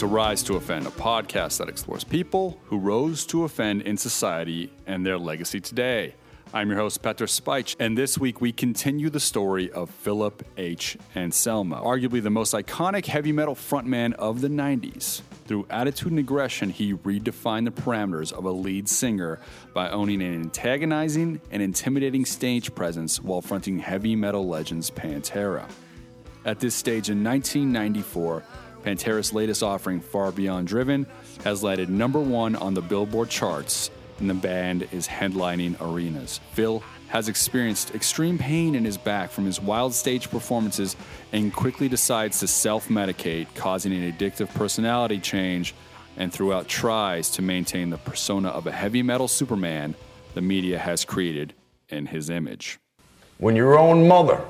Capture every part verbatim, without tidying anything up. to Rise to Offend, a podcast that explores people who rose to offend in society and their legacy today. I'm your host, Petr Speich, and this week we continue the story of Philip H. Anselmo, arguably the most iconic heavy metal frontman of the nineties. Through attitude and aggression, he redefined the parameters of a lead singer by owning an antagonizing and intimidating stage presence while fronting heavy metal legends Pantera. At this stage in nineteen ninety-four, Pantera's latest offering, Far Beyond Driven, has landed number one on the Billboard charts, and the band is headlining arenas. Phil has experienced extreme pain in his back from his wild stage performances and quickly decides to self-medicate, causing an addictive personality change, and throughout tries to maintain the persona of a heavy metal Superman the media has created in his image. When your own mother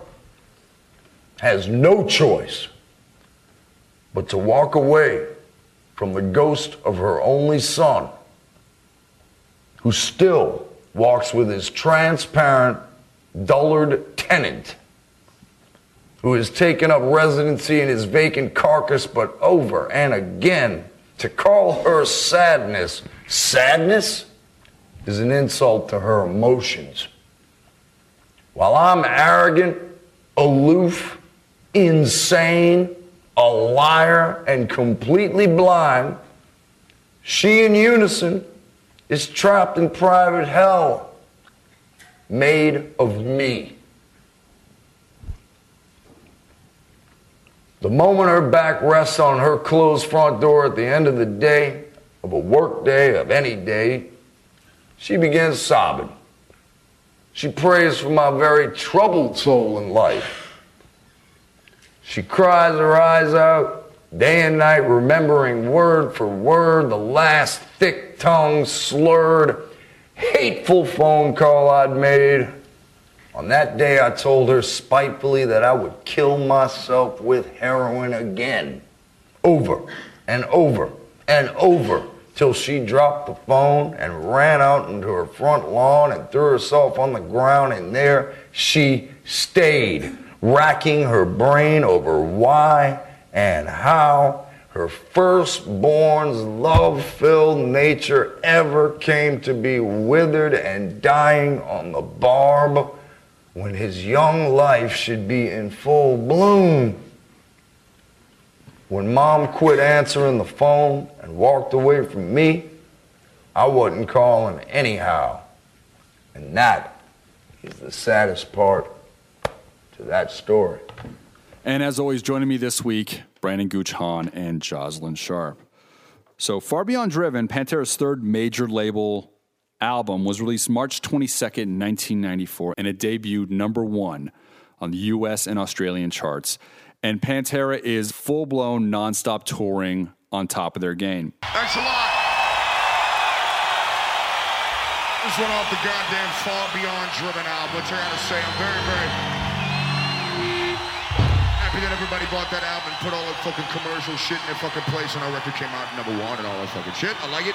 has no choice but to walk away from the ghost of her only son, who still walks with his transparent, dullard tenant, who has taken up residency in his vacant carcass, but over and again, to call her sadness, sadness is an insult to her emotions. While I'm arrogant, aloof, insane, a liar, and completely blind, she in unison is trapped in private hell, made of me. The moment her back rests on her closed front door at the end of the day, of a work day, of any day, she begins sobbing. She prays for my very troubled soul in life. She cries her eyes out, day and night, remembering word for word the last thick, tongue slurred, hateful phone call I'd made. On that day, I told her spitefully that I would kill myself with heroin again, over and over and over, till she dropped the phone and ran out into her front lawn and threw herself on the ground, and there she stayed, racking her brain over why and how her firstborn's love-filled nature ever came to be withered and dying on the barb when his young life should be in full bloom. When Mom quit answering the phone and walked away from me, I wasn't calling anyhow. And that is the saddest part to that story. And as always, joining me this week, Brandon Gooch-Hahn and Jocelyn Sharp. So Far Beyond Driven, Pantera's third major label album, was released March twenty-second, nineteen ninety-four, and it debuted number one on the U S and Australian charts. And Pantera is full-blown, nonstop touring on top of their game. Thanks a lot. This one off the goddamn Far Beyond Driven album, which I gotta say, I'm very, very... that everybody bought that album and put all that fucking commercial shit in their fucking place, and our record came out number one and all that fucking shit. I like it.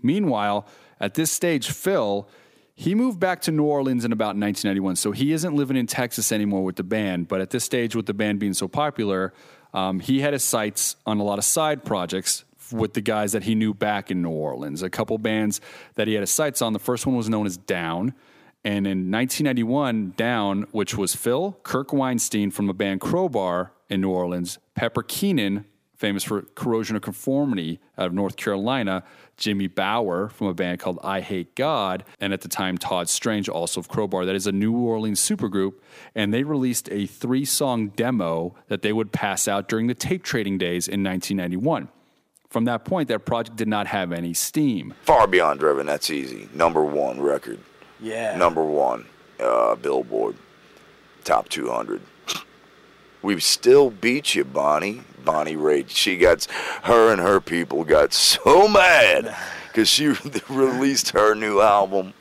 Meanwhile, at this stage, Phil, he moved back to New Orleans in about nineteen ninety-one, so he isn't living in Texas anymore with the band, but at this stage, with the band being so popular, um, he had his sights on a lot of side projects with the guys that he knew back in New Orleans. A couple bands that he had his sights on, the first one was known as Down. And in nineteen ninety-one, Down, which was Phil, Kirk Weinstein from the band Crowbar in New Orleans, Pepper Keenan, famous for Corrosion of Conformity out of North Carolina, Jimmy Bower from a band called I Hate God, and at the time, Todd Strange, also of Crowbar. That is a New Orleans supergroup, and they released a three-song demo that they would pass out during the tape trading days in nineteen ninety-one. From that point, that project did not have any steam. Far Beyond Driven, that's easy. Number one record. Yeah. Number one, uh, Billboard, top two hundred. We still beat you, Bonnie. Bonnie Raitt. She got, her and her people got so mad because she released her new album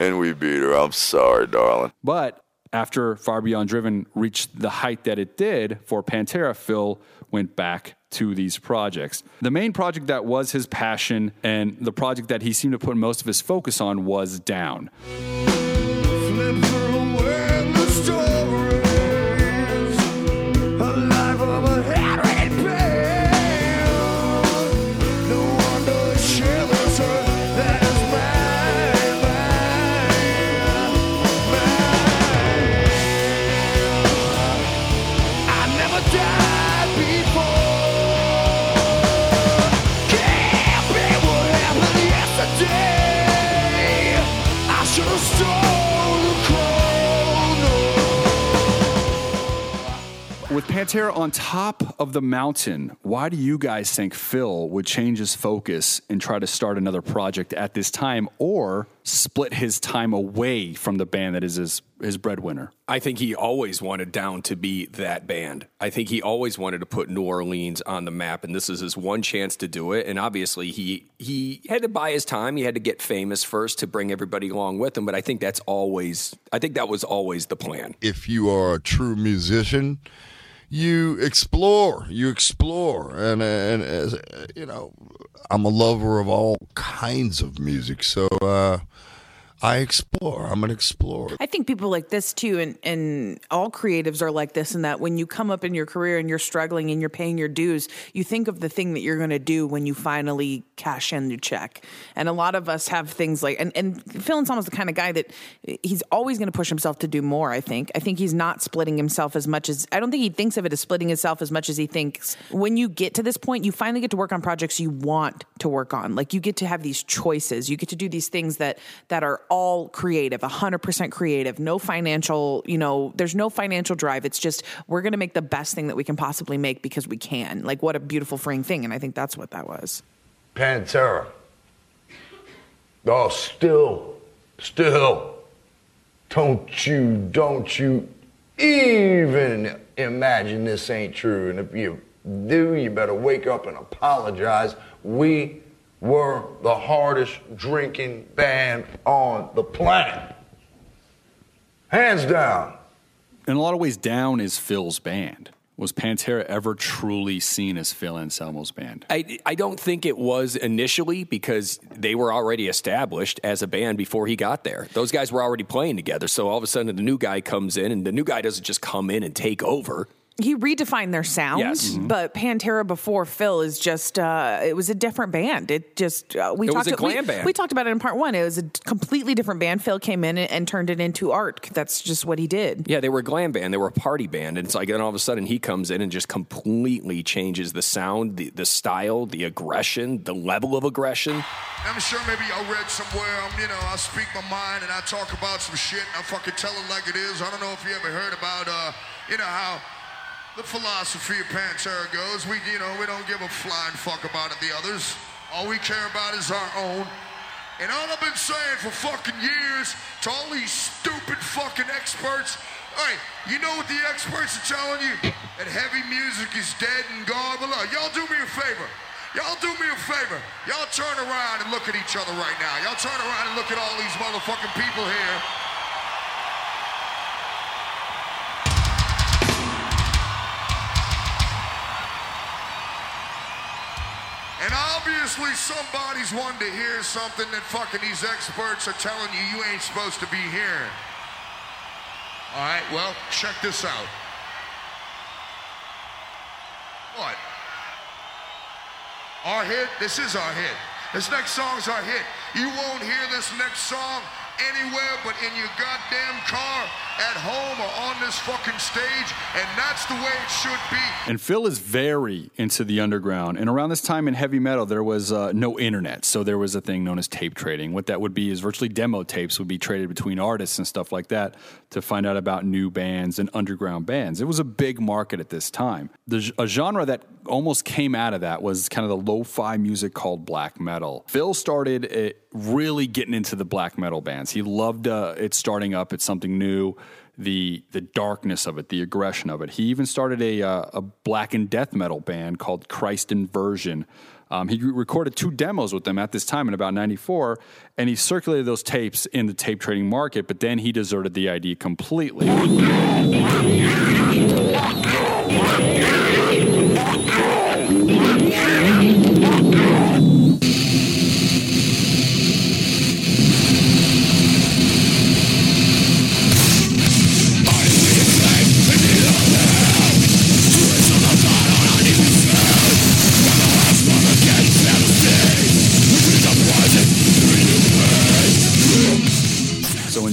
and we beat her. I'm sorry, darling. But after Far Beyond Driven reached the height that it did for Pantera, Phil went back to these projects. The main project that was his passion and the project that he seemed to put most of his focus on was Down. Flip Pantera on top of the mountain, why do you guys think Phil would change his focus and try to start another project at this time, or split his time away from the band that is his, his breadwinner? I think he always wanted Down to be that band. I think he always wanted to put New Orleans on the map, and this is his one chance to do it. And obviously he he had to buy his time. He had to get famous first to bring everybody along with him. But I think that's always, I think that was always the plan. If you are a true musician, you explore, you explore, and and as you know, I'm a lover of all kinds of music, so uh, I explore. I'm an explorer. I think people like this too, and and all creatives are like this, in that when you come up in your career and you're struggling and you're paying your dues, you think of the thing that you're going to do when you finally cash in the check. And a lot of us have things like, and and Phil Anselmo's the kind of guy that he's always going to push himself to do more. I think I think he's not splitting himself as much as, I don't think he thinks of it as splitting himself as much as he thinks. When you get to this point, you finally get to work on projects you want to work on. Like, you get to have these choices. You get to do these things that that are all creative, one hundred percent creative, no financial, you know, there's no financial drive. It's just, we're going to make the best thing that we can possibly make because we can. Like, what a beautiful freeing thing. And I think that's what that was. Pantera. Oh, still, still, don't you, don't you even imagine this ain't true. And if you do, you better wake up and apologize. We were the hardest drinking band on the planet. Hands down. In a lot of ways, Down is Phil's band. Was Pantera ever truly seen as Phil Anselmo's band? I, I don't think it was initially, because they were already established as a band before he got there. Those guys were already playing together. So all of a sudden the new guy comes in, and the new guy doesn't just come in and take over. He redefined their sound, yes. mm-hmm. But Pantera before Phil is just, uh, it was a different band. It just, uh, we it talked was a glam we, band. We talked about it in part one. It was a completely different band. Phil came in and, and turned it into art. That's just what he did. Yeah, they were a glam band. They were a party band. And it's like, and all of a sudden he comes in and just completely changes the sound, the, the style, the aggression, the level of aggression. I'm sure maybe I read somewhere, um, you know, I speak my mind and I talk about some shit and I fucking tell it like it is. I don't know if you ever heard about, uh, you know, how the philosophy of Pantera goes, we, you know, we don't give a flying fuck about it, the others. All we care about is our own. And all I've been saying for fucking years to all these stupid fucking experts, hey, you know what the experts are telling you? That heavy music is dead and gone. But look, y'all do me a favor. Y'all do me a favor. Y'all turn around and look at each other right now. Y'all turn around and look at all these motherfucking people here. And obviously somebody's wanting to hear something that fucking these experts are telling you you ain't supposed to be hearing. All right, well, check this out. What? Our hit? This is our hit. This next song's our hit. You won't hear this next song anywhere but in your goddamn car, at home, or on this fucking stage, and that's the way it should be. And Phil is very into the underground, and around this time in heavy metal, there was uh, no internet, so there was a thing known as tape trading. What that would be is virtually demo tapes would be traded between artists and stuff like that to find out about new bands and underground bands. It was a big market at this time. The, a genre that almost came out of that was kind of the lo-fi music called black metal. Phil started it, really getting into the black metal bands. He loved uh, it starting up. It's something new. The the darkness of it, the aggression of it. He even started a uh, a black and death metal band called Christ Inversion. Um, he recorded two demos with them at this time in about ninety-four, and he circulated those tapes in the tape trading market, but then he deserted the idea completely.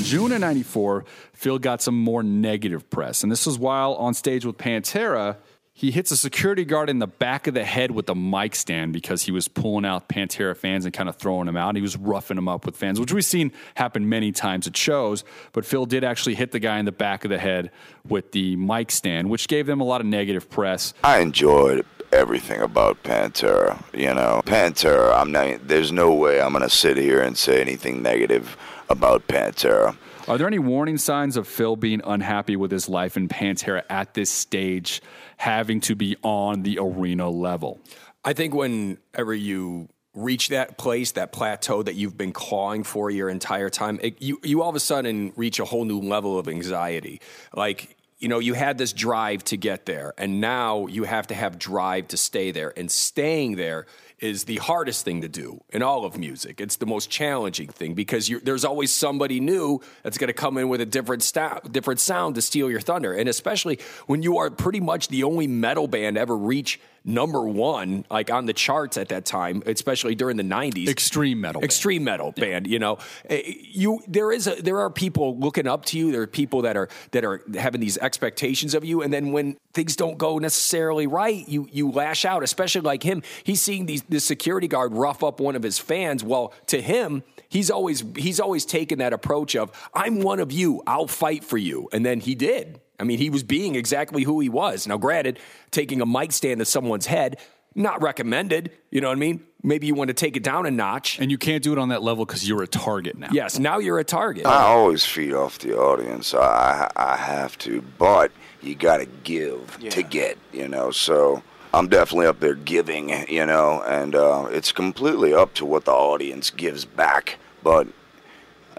June of ninety-four, Phil got some more negative press. And this was while on stage with Pantera, He hits a security guard in the back of the head with a mic stand because he was pulling out Pantera fans and kind of throwing them out. He was roughing them up with fans, which we've seen happen many times at shows. But Phil did actually hit the guy in the back of the head with the mic stand, which gave them a lot of negative press. I enjoyed everything about Pantera. You know, Pantera, I'm not, there's no way I'm going to sit here and say anything negative about Pantera. Are there any warning signs of Phil being unhappy with his life in Pantera at this stage, having to be on the arena level? I think whenever you reach that place, that plateau that you've been clawing for your entire time, it, you, you all of a sudden reach a whole new level of anxiety. Like, you know, you had this drive to get there, and now you have to have drive to stay there. And staying there is the hardest thing to do in all of music. It's the most challenging thing because you're, there's always somebody new that's going to come in with a different st- different sound to steal your thunder. And especially when you are pretty much the only metal band ever reach number one, like on the charts at that time, especially during the nineties. Extreme metal. Extreme band. metal yeah. band, you know. You there is a, there are people looking up to you. There are people that are that are having these expectations of you. And then when things don't go necessarily right, you you lash out, especially like him. He's seeing these this security guard rough up one of his fans. Well, to him, he's always he's always taken that approach of, I'm one of you, I'll fight for you. And then he did. I mean, he was being exactly who he was. Now, granted, taking a mic stand to someone's head, not recommended. You know what I mean? Maybe you want to take it down a notch. And you can't do it on that level because you're a target now. Yes, now you're a target. I always feed off the audience. I, I have to, but you got to give yeah. to get, you know, so... I'm definitely up there giving, you know, and uh, it's completely up to what the audience gives back. But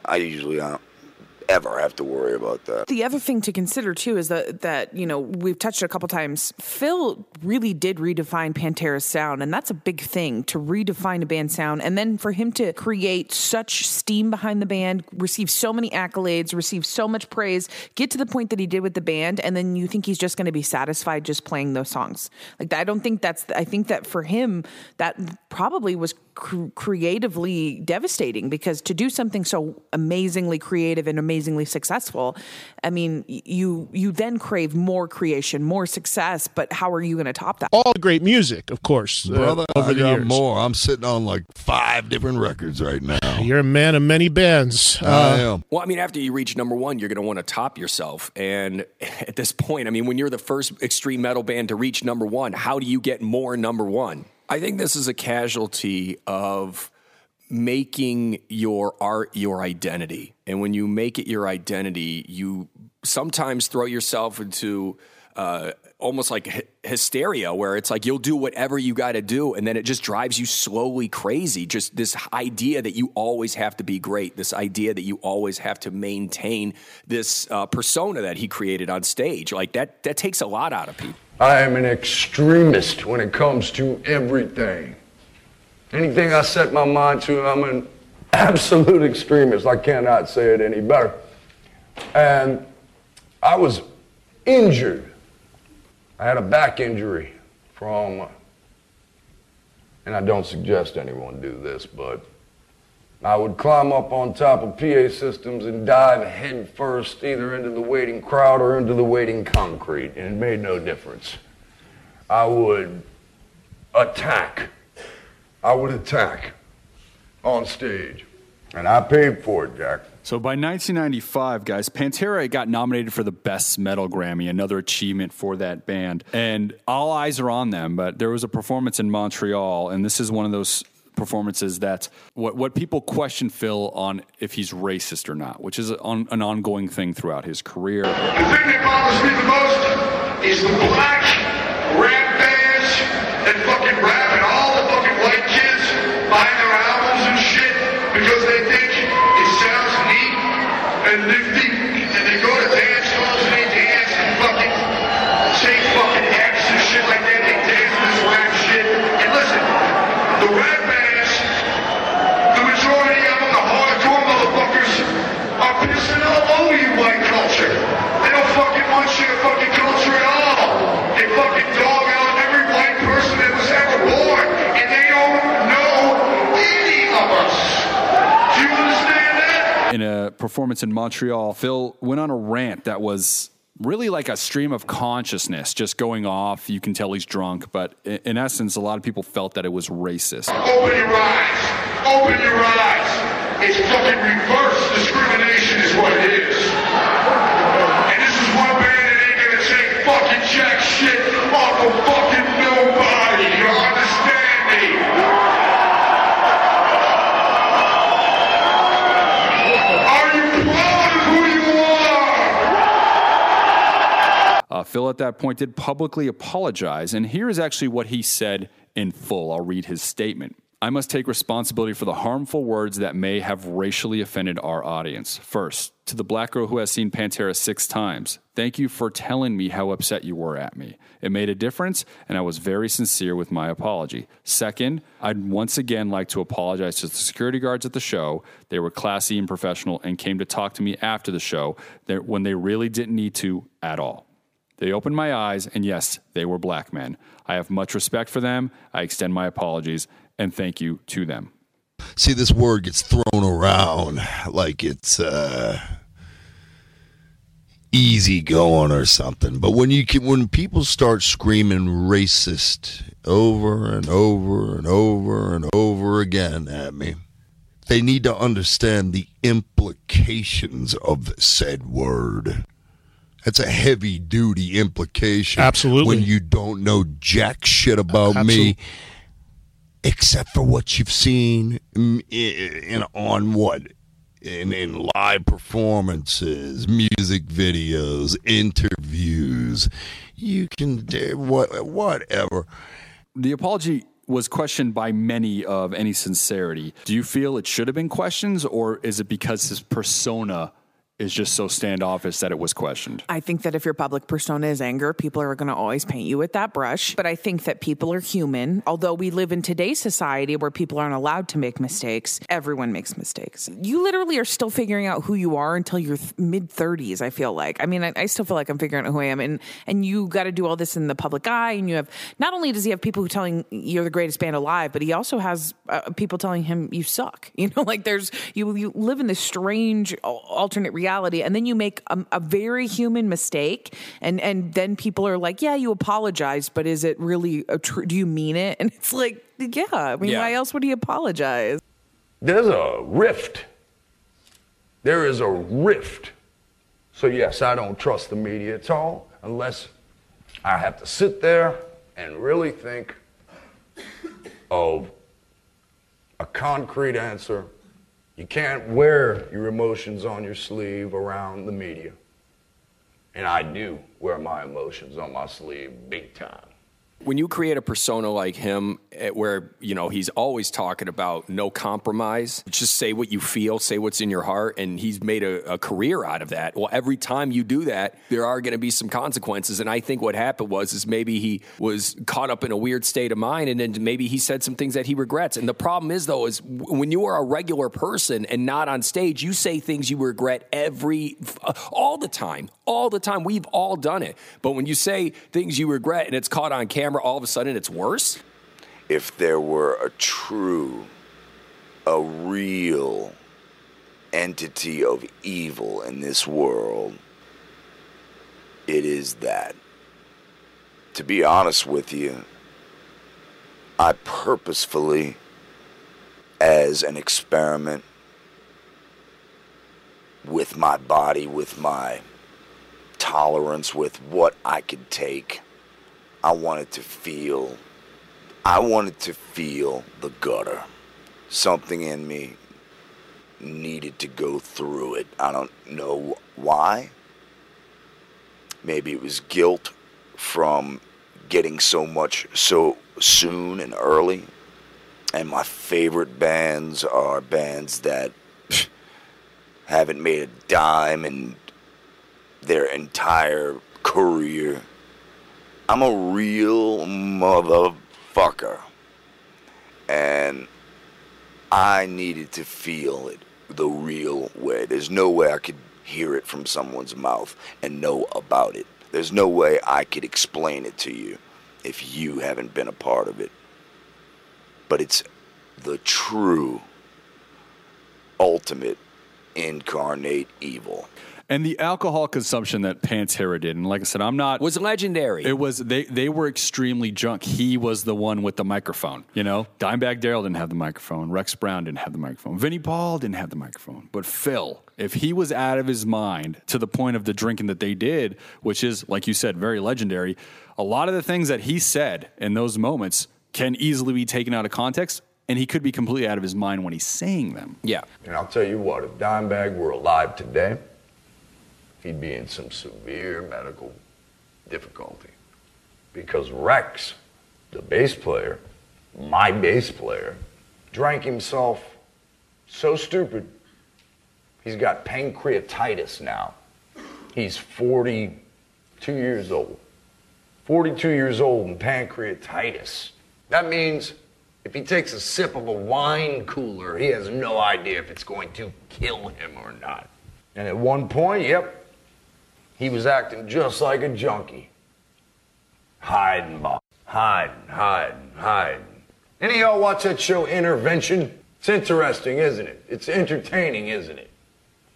I usually don't ever have to worry about that. The other thing to consider, too, is that, that you know, we've touched a couple times, Phil really did redefine Pantera's sound, and that's a big thing, to redefine a band's sound. And then for him to create such steam behind the band, receive so many accolades, receive so much praise, get to the point that he did with the band, and then you think he's just going to be satisfied just playing those songs. Like, I don't think that's, I think that for him, that probably was cr- creatively devastating, because to do something so amazingly creative and amazingly successful, I mean, you, you then crave more creation, more success, but how are you going to top that? All the great music, of course. Brother, uh, over I the got years. more. I'm sitting on like five different records right now. You're a man of many bands. I uh, am. Well, I mean, after you reach number one, you're going to want to top yourself. And at this point, I mean, when you're the first extreme metal band to reach number one, how do you get more number one? I think this is a casualty of making your art your identity. And when you make it your identity, you sometimes throw yourself into uh, almost like hy- hysteria, where it's like you'll do whatever you got to do, and then it just drives you slowly crazy. Just this idea that you always have to be great, this idea that you always have to maintain this uh, persona that he created on stage. Like that, that takes a lot out of people. I am an extremist when it comes to everything. Anything I set my mind to, I'm an absolute extremist. I cannot say it any better. And I was injured. I had a back injury from, and I don't suggest anyone do this, but I would climb up on top of P A systems and dive headfirst either into the waiting crowd or into the waiting concrete, and it made no difference. I would attack. I would attack on stage. And I paid for it, Jack. So by nineteen ninety-five, guys, Pantera got nominated for the Best Metal Grammy, another achievement for that band. And all eyes are on them, but there was a performance in Montreal, and this is one of those performances that what, what people question Phil on if he's racist or not, which is on, an ongoing thing throughout his career. The thing that bothers me the most is the black rap bands that fucking rap and all the fucking white kids buying their albums and shit because they think it sounds neat and nifty, and they go to dance halls and they dance and fucking say fucking X and shit like that. They dance this rap shit. And listen, the rap bands, the majority of them, the hardcore motherfuckers, are pissing all over you white culture. They don't fucking want your fucking culture at all. They fucking dog out every white person that was ever born, and they don't know any of us. Do you understand that? In a performance in Montreal, Phil went on a rant that was really like a stream of consciousness just going off. You can tell he's drunk, but in essence, a lot of people felt that it was racist. Open your eyes. Open your eyes. It's fucking reverse discrimination is what it is. And this is one band that ain't gonna take fucking jack shit off of fucking nobody. You understand me? Are you proud of who you are? Uh, Phil, at that point, did publicly apologize, and here is actually what he said in full. I'll read his statement. I must take responsibility for the harmful words that may have racially offended our audience. First, to the black girl who has seen Pantera six times, thank you for telling me how upset you were at me. It made a difference, and I was very sincere with my apology. Second, I'd once again like to apologize to the security guards at the show. They were classy and professional and came to talk to me after the show when they really didn't need to at all. They opened my eyes, and yes, they were black men. I have much respect for them. I extend my apologies and thank you to them. See, this word gets thrown around like it's uh, easy going or something. But when you can, when people start screaming racist over and over and over and over again at me, they need to understand the implications of the said word. That's a heavy-duty implication. Absolutely. When you don't know jack shit about Absolutely. me. Except for what you've seen in, in on what in, in live performances, music videos, interviews, you can do what whatever. The apology was questioned by many of any sincerity. Do you feel it should have been questions, or is it because his persona is just so standoffish that it was questioned? I think that if your public persona is anger, people are going to always paint you with that brush. But I think that people are human. Although we live in today's society where people aren't allowed to make mistakes, everyone makes mistakes. You literally are still figuring out who you are until your th- mid-thirties, I feel like. I mean, I, I still feel like I'm figuring out who I am. And, and you got to do all this in the public eye. And you have, not only does he have people who telling you're the greatest band alive, but he also has uh, people telling him you suck. You know, like there's, you, you live in this strange alternate reality. And then you make a, a very human mistake, and, and then people are like, "Yeah, you apologized, but is it really a tr- do you mean it?" And it's like, "Yeah, I mean, yeah. Why else would he apologize?" There's a rift. There is a rift. So yes, I don't trust the media at all unless I have to sit there and really think of a concrete answer. You can't wear your emotions on your sleeve around the media. And I do wear my emotions on my sleeve big time. When you create a persona like him where, you know, he's always talking about no compromise, just say what you feel, say what's in your heart, and he's made a, a career out of that. Well, every time you do that, there are going to be some consequences. And I think what happened was is maybe he was caught up in a weird state of mind, and then maybe he said some things that he regrets. And the problem is, though, is when you are a regular person and not on stage, you say things you regret every all the time, all the time. We've all done it. But when you say things you regret and it's caught on camera, all of a sudden it's worse. If there were a true, a real entity of evil in this world, it is that. To be honest with you, I purposefully, as an experiment with my body, with my tolerance, with what I could take, I wanted to feel, I wanted to feel the gutter. Something in me needed to go through it. I don't know why. Maybe it was guilt from getting so much so soon and early. And my favorite bands are bands that pff, haven't made a dime in their entire career. I'm a real motherfucker, and I needed to feel it the real way. There's no way I could hear it from someone's mouth and know about it. There's no way I could explain it to you if you haven't been a part of it. But it's the true, ultimate, incarnate evil. And the alcohol consumption that Pantera did, and like I said, I'm not... was legendary. It was... They, they were extremely drunk. He was the one with the microphone, you know? Dimebag Darrell didn't have the microphone. Rex Brown didn't have the microphone. Vinnie Paul didn't have the microphone. But Phil, if he was out of his mind to the point of the drinking that they did, which is, like you said, very legendary, a lot of the things that he said in those moments can easily be taken out of context, and he could be completely out of his mind when he's saying them. Yeah. And I'll tell you what, if Dimebag were alive today... he'd be in some severe medical difficulty. Because Rex, the bass player, my bass player, drank himself so stupid, he's got pancreatitis now. He's forty-two years old. forty-two years old and pancreatitis. That means if he takes a sip of a wine cooler, he has no idea if it's going to kill him or not. And at one point, yep, he was acting just like a junkie. Hiding, hiding, hiding, hiding. Any of y'all watch that show, Intervention? It's interesting, isn't it? It's entertaining, isn't it?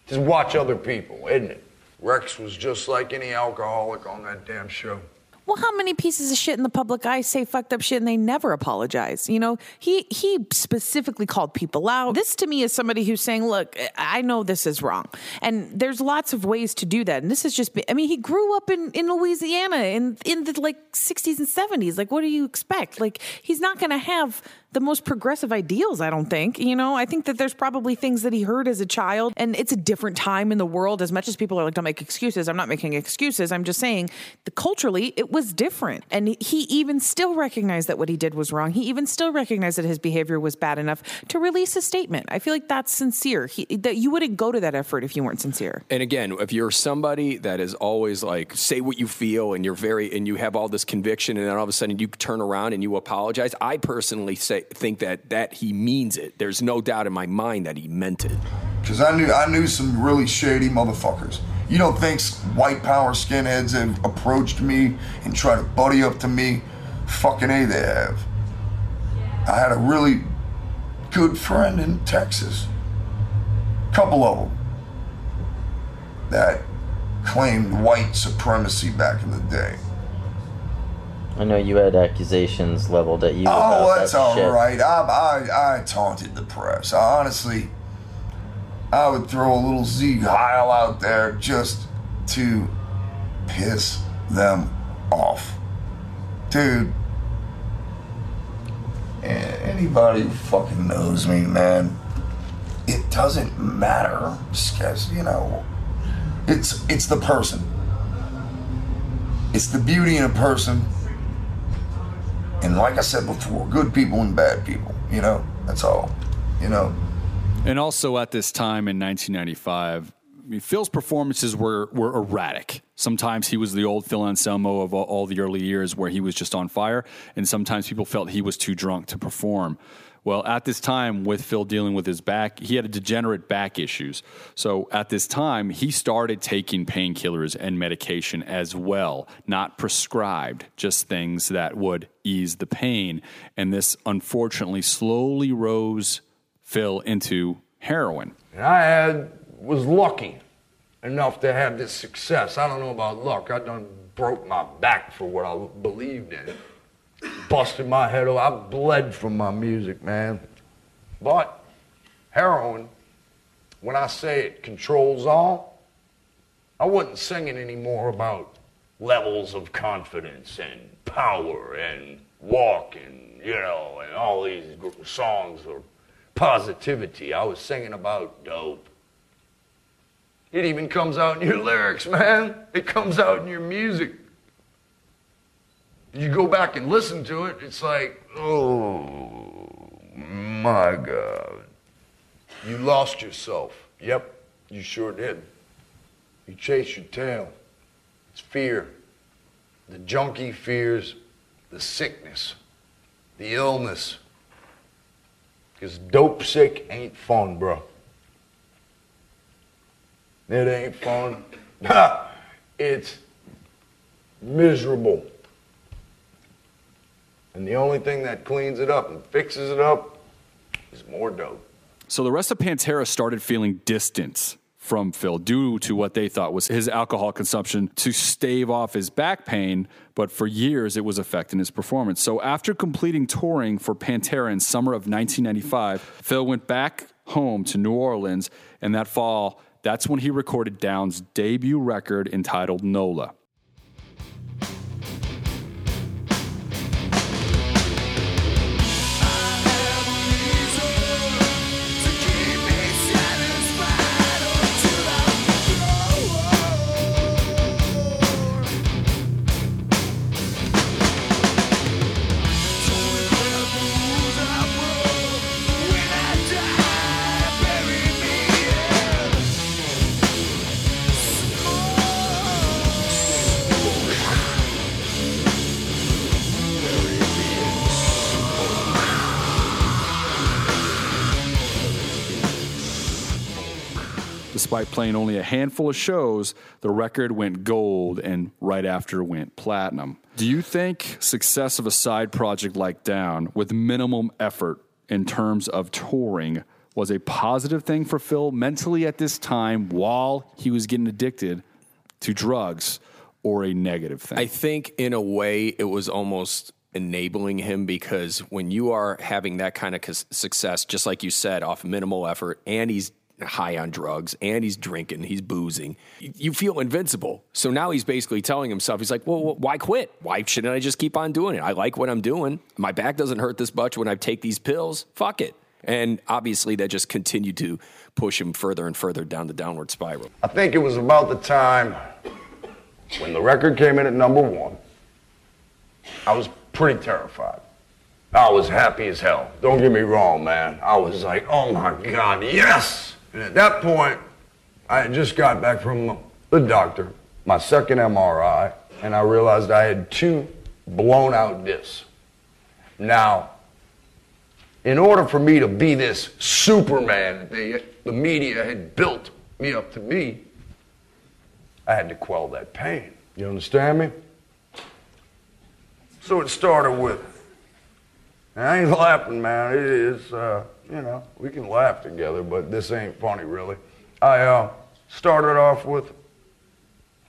Just watch other people, isn't it? Rex was just like any alcoholic on that damn show. Well, how many pieces of shit in the public eye say fucked up shit and they never apologize? You know, he he specifically called people out. This to me is somebody who's saying, look, I know this is wrong. And there's lots of ways to do that. And this is just, I mean, he grew up in, in Louisiana in, in the like sixties and seventies. Like, what do you expect? Like, he's not going to have the most progressive ideals, I don't think. You know, I think that there's probably things that he heard as a child, and it's a different time in the world. As much as people are like, don't make excuses, I'm not making excuses. I'm just saying that culturally it was different. And he even still recognized that what he did was wrong. He even still recognized that his behavior was bad enough to release a statement. I feel like that's sincere. He, that you wouldn't go to that effort if you weren't sincere. And again, if you're somebody that is always like, say what you feel, and you're very, and you have all this conviction, and then all of a sudden you turn around and you apologize. I personally say, think that that he means it. There's no doubt in my mind that he meant it. Because I knew I knew some really shady motherfuckers. You don't think white power skinheads have approached me and tried to buddy up to me? Fucking A, they have. I had a really good friend in Texas, couple of them, that claimed white supremacy back in the day. I know you had accusations leveled at you. Oh, about that's that all shit. Right. I, I I taunted the press. I honestly, I would throw a little Zeke Heil out there just to piss them off, dude. And anybody who fucking knows me, man, it doesn't matter. Because, you know, it's it's the person. It's the beauty in a person. And like I said before, good people and bad people, you know, that's all, you know. And also at this time in nineteen ninety-five, I mean, Phil's performances were, were erratic. Sometimes he was the old Phil Anselmo of all, all the early years where he was just on fire. And sometimes people felt he was too drunk to perform. Well, at this time with Phil dealing with his back, he had a degenerate back issues. So at this time, he started taking painkillers and medication as well, not prescribed, just things that would ease the pain. And this, unfortunately, slowly rose Phil into heroin. And I had, was lucky enough to have this success. I don't know about luck. I done broke my back for what I believed in. Busted my head off. I bled from my music, man. But heroin, when I say it controls all, I wasn't singing anymore about levels of confidence and power and walk and, you know, and all these songs of positivity. I was singing about dope. It even comes out in your lyrics, man. It comes out in your music. You go back and listen to it, it's like, oh, my God. You lost yourself. Yep, you sure did. You chased your tail. It's fear. The junkie fears the sickness, the illness. Because dope sick ain't fun, bro. It ain't fun. It's miserable. And the only thing that cleans it up and fixes it up is more dope. So the rest of Pantera started feeling distance from Phil due to what they thought was his alcohol consumption to stave off his back pain, but for years it was affecting his performance. So after completing touring for Pantera in summer of nineteen ninety-five, Phil went back home to New Orleans, and that fall, that's when he recorded Down's debut record entitled NOLA. Despite playing only a handful of shows, the record went gold and right after went platinum. Do you think success of a side project like Down, with minimum effort in terms of touring, was a positive thing for Phil mentally at this time while he was getting addicted to drugs, or a negative thing? I think in a way it was almost enabling him, because when you are having that kind of success, just like you said, off minimal effort, and he's high on drugs and he's drinking, he's boozing, you feel invincible. So now he's basically telling himself, he's like, well, why quit? Why shouldn't I just keep on doing it? I like what I'm doing. My back doesn't hurt this much when I take these pills. Fuck it. And obviously that just continued to push him further and further down the downward spiral. I think it was about the time when the record came in at number one, I was pretty terrified. I was happy as hell. Don't get me wrong, man. I was like, oh my God, yes! And at that point, I had just got back from the doctor, my second M R I, and I realized I had two blown-out discs. Now, in order for me to be this Superman that they, the media had built me up to be, I had to quell that pain. You understand me? So it started with, and I ain't laughing, man. It is, uh... you know, we can laugh together, but this ain't funny, really. I uh, started off with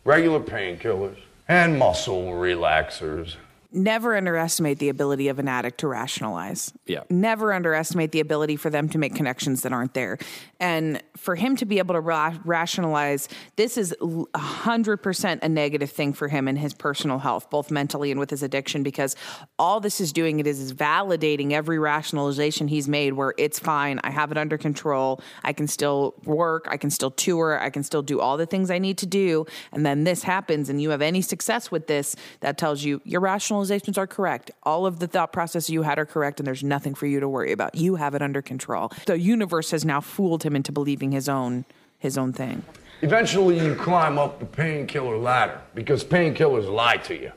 regular painkillers and muscle relaxers. Never underestimate the ability of an addict to rationalize. Yeah. Never underestimate the ability for them to make connections that aren't there. And for him to be able to ra- rationalize, this is one hundred percent a negative thing for him in his personal health, both mentally and with his addiction, because all this is doing it is, is validating every rationalization he's made where it's fine, I have it under control, I can still work, I can still tour, I can still do all the things I need to do. And then this happens and you have any success with this, that tells you your rationalization are correct. All of the thought processes you had are correct, and there's nothing for you to worry about. You have it under control. The universe has now fooled him into believing his own, his own thing. Eventually, you climb up the painkiller ladder because painkillers lie to you.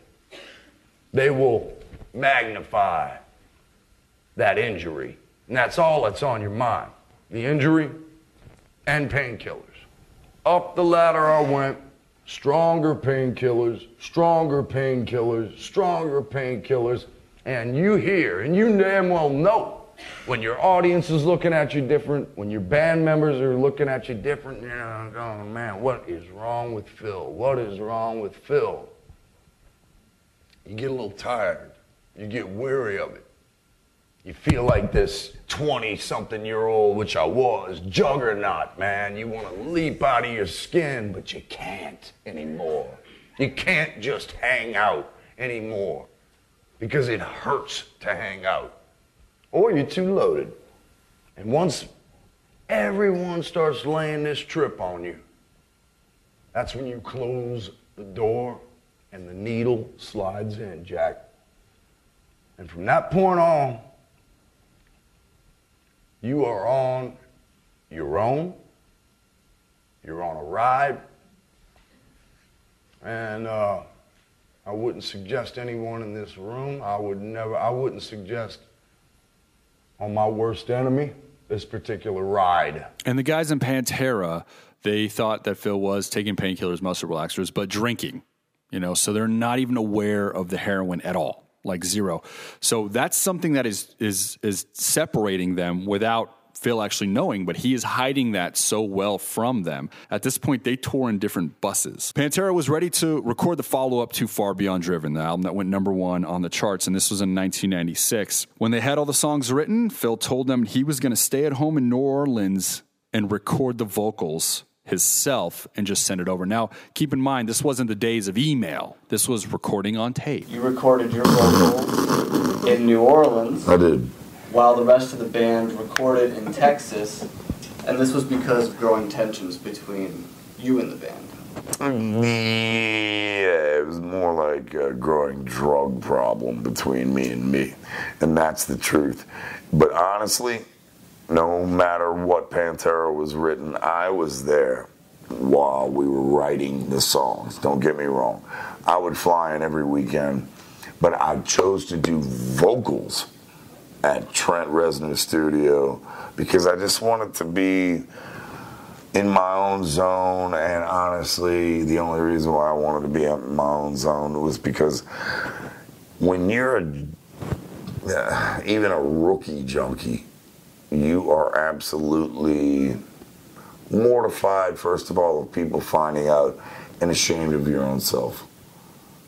They will magnify that injury, and that's all that's on your mind, the injury and painkillers. Up the ladder I went. Stronger painkillers, stronger painkillers, stronger painkillers, and you hear, and you damn well know, when your audience is looking at you different, when your band members are looking at you different, you know, oh man, what is wrong with Phil? What is wrong with Phil? You get a little tired. You get weary of it. You feel like this twenty-something-year-old, which I was, juggernaut, man. You want to leap out of your skin, but you can't anymore. You can't just hang out anymore because it hurts to hang out. Or you're too loaded. And once everyone starts laying this trip on you, that's when you close the door and the needle slides in, Jack. And from that point on, you are on your own, you're on a ride, and uh, I wouldn't suggest anyone in this room, I would never, I wouldn't suggest on my worst enemy this particular ride. And the guys in Pantera, they thought that Phil was taking painkillers, muscle relaxers, but drinking, you know, so they're not even aware of the heroin at all. Like zero. So that's something that is is is separating them without Phil actually knowing, but he is hiding that so well from them. At this point, they tour in different buses. Pantera was ready to record the follow-up to Far Beyond Driven, the album that went number one on the charts, and this was in nineteen ninety-six. When they had all the songs written, Phil told them he was going to stay at home in New Orleans and record the vocals himself and just send it over. Now, keep in mind, this wasn't the days of email. This was recording on tape. You recorded your vocals in New Orleans. I did. While the rest of the band recorded in Texas, and this was because of growing tensions between you and the band. Yeah, it was more like a growing drug problem between me and me, and that's the truth. But honestly, no matter what Pantera was written, I was there while we were writing the songs. Don't get me wrong. I would fly in every weekend, but I chose to do vocals at Trent Reznor's studio because I just wanted to be in my own zone, and honestly, the only reason why I wanted to be in my own zone was because when you're a, uh, even a rookie junkie, you are absolutely mortified, first of all, of people finding out, and ashamed of your own self.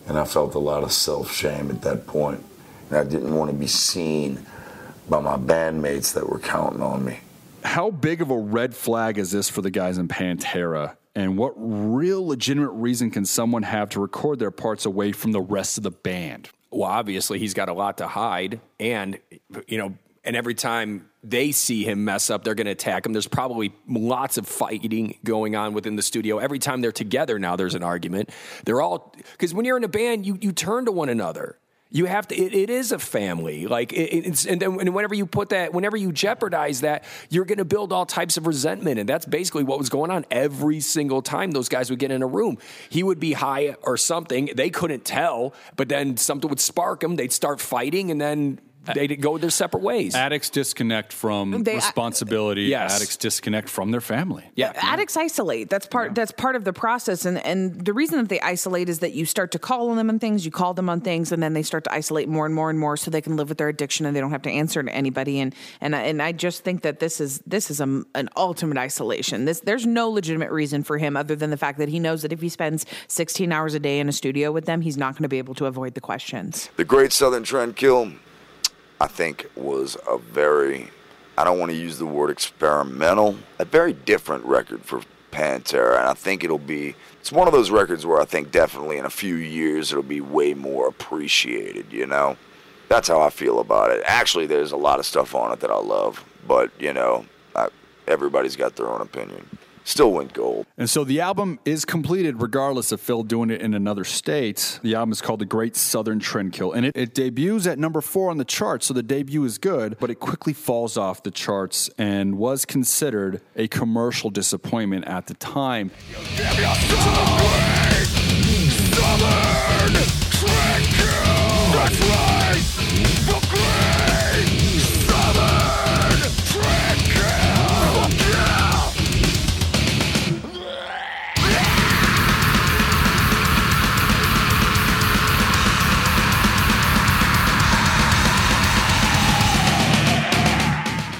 And I felt a lot of self-shame at that point, and I didn't want to be seen by my bandmates that were counting on me. How big of a red flag is this for the guys in Pantera? And what real legitimate reason can someone have to record their parts away from the rest of the band? Well, obviously, he's got a lot to hide. And, you know, and every time they see him mess up, they're going to attack him. There's probably lots of fighting going on within the studio. Every time they're together now, there's an argument. They're all, because when you're in a band, you, you turn to one another. You have to, it, it is a family. Like, it, it's, and then and whenever you put that, whenever you jeopardize that, you're going to build all types of resentment. And that's basically what was going on every single time those guys would get in a room. He would be high or something. They couldn't tell, but then something would spark them. They'd start fighting, and then they'd go their separate ways. Addicts disconnect from they, responsibility. Yes. Addicts disconnect from their family. Yeah. Addicts isolate. That's part, yeah. that's part of the process. And, and the reason that they isolate is that you start to call on them on things, you call them on things, and then they start to isolate more and more and more so they can live with their addiction and they don't have to answer to anybody. And, and, and I just think that this is, this is a, an ultimate isolation. This, there's no legitimate reason for him other than the fact that he knows that if he spends sixteen hours a day in a studio with them, he's not going to be able to avoid the questions. The Great Southern Trendkill, I think, was a very, I don't want to use the word experimental, a very different record for Pantera. And I think it'll be, it's one of those records where I think definitely in a few years it'll be way more appreciated, you know? That's how I feel about it. Actually, there's a lot of stuff on it that I love, but, you know, I, everybody's got their own opinion. Still went gold. And so the album is completed regardless of Phil doing it in another state. The album is called The Great Southern Trendkill, and it, it debuts at number four on the charts, so the debut is good, but it quickly falls off the charts and was considered a commercial disappointment at the time.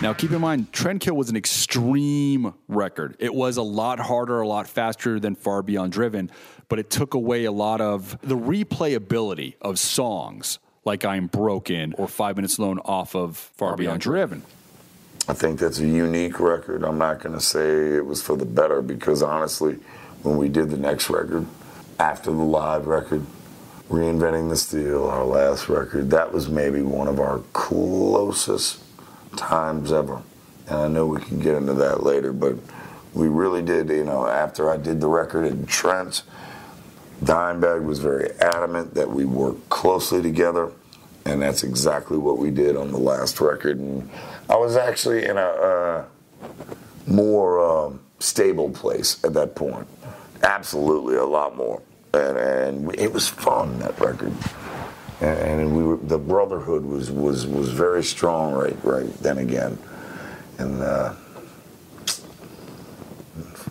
Now, keep in mind, Trendkill was an extreme record. It was a lot harder, a lot faster than Far Beyond Driven, but it took away a lot of the replayability of songs like I'm Broken or Five Minutes Alone off of Far, Far Beyond, Beyond Driven. I think that's a unique record. I'm not going to say it was for the better because, honestly, when we did the next record, after the live record, Reinventing the Steel, our last record, that was maybe one of our closest times ever, and I know we can get into that later, but we really did, you know, after I did the record in Trent, Dimebag was very adamant that we work closely together, and that's exactly what we did on the last record. And I was actually in a uh, more um, stable place at that point, absolutely a lot more, and, and it was fun, that record. And we were, the brotherhood was, was, was very strong right right then again. And uh,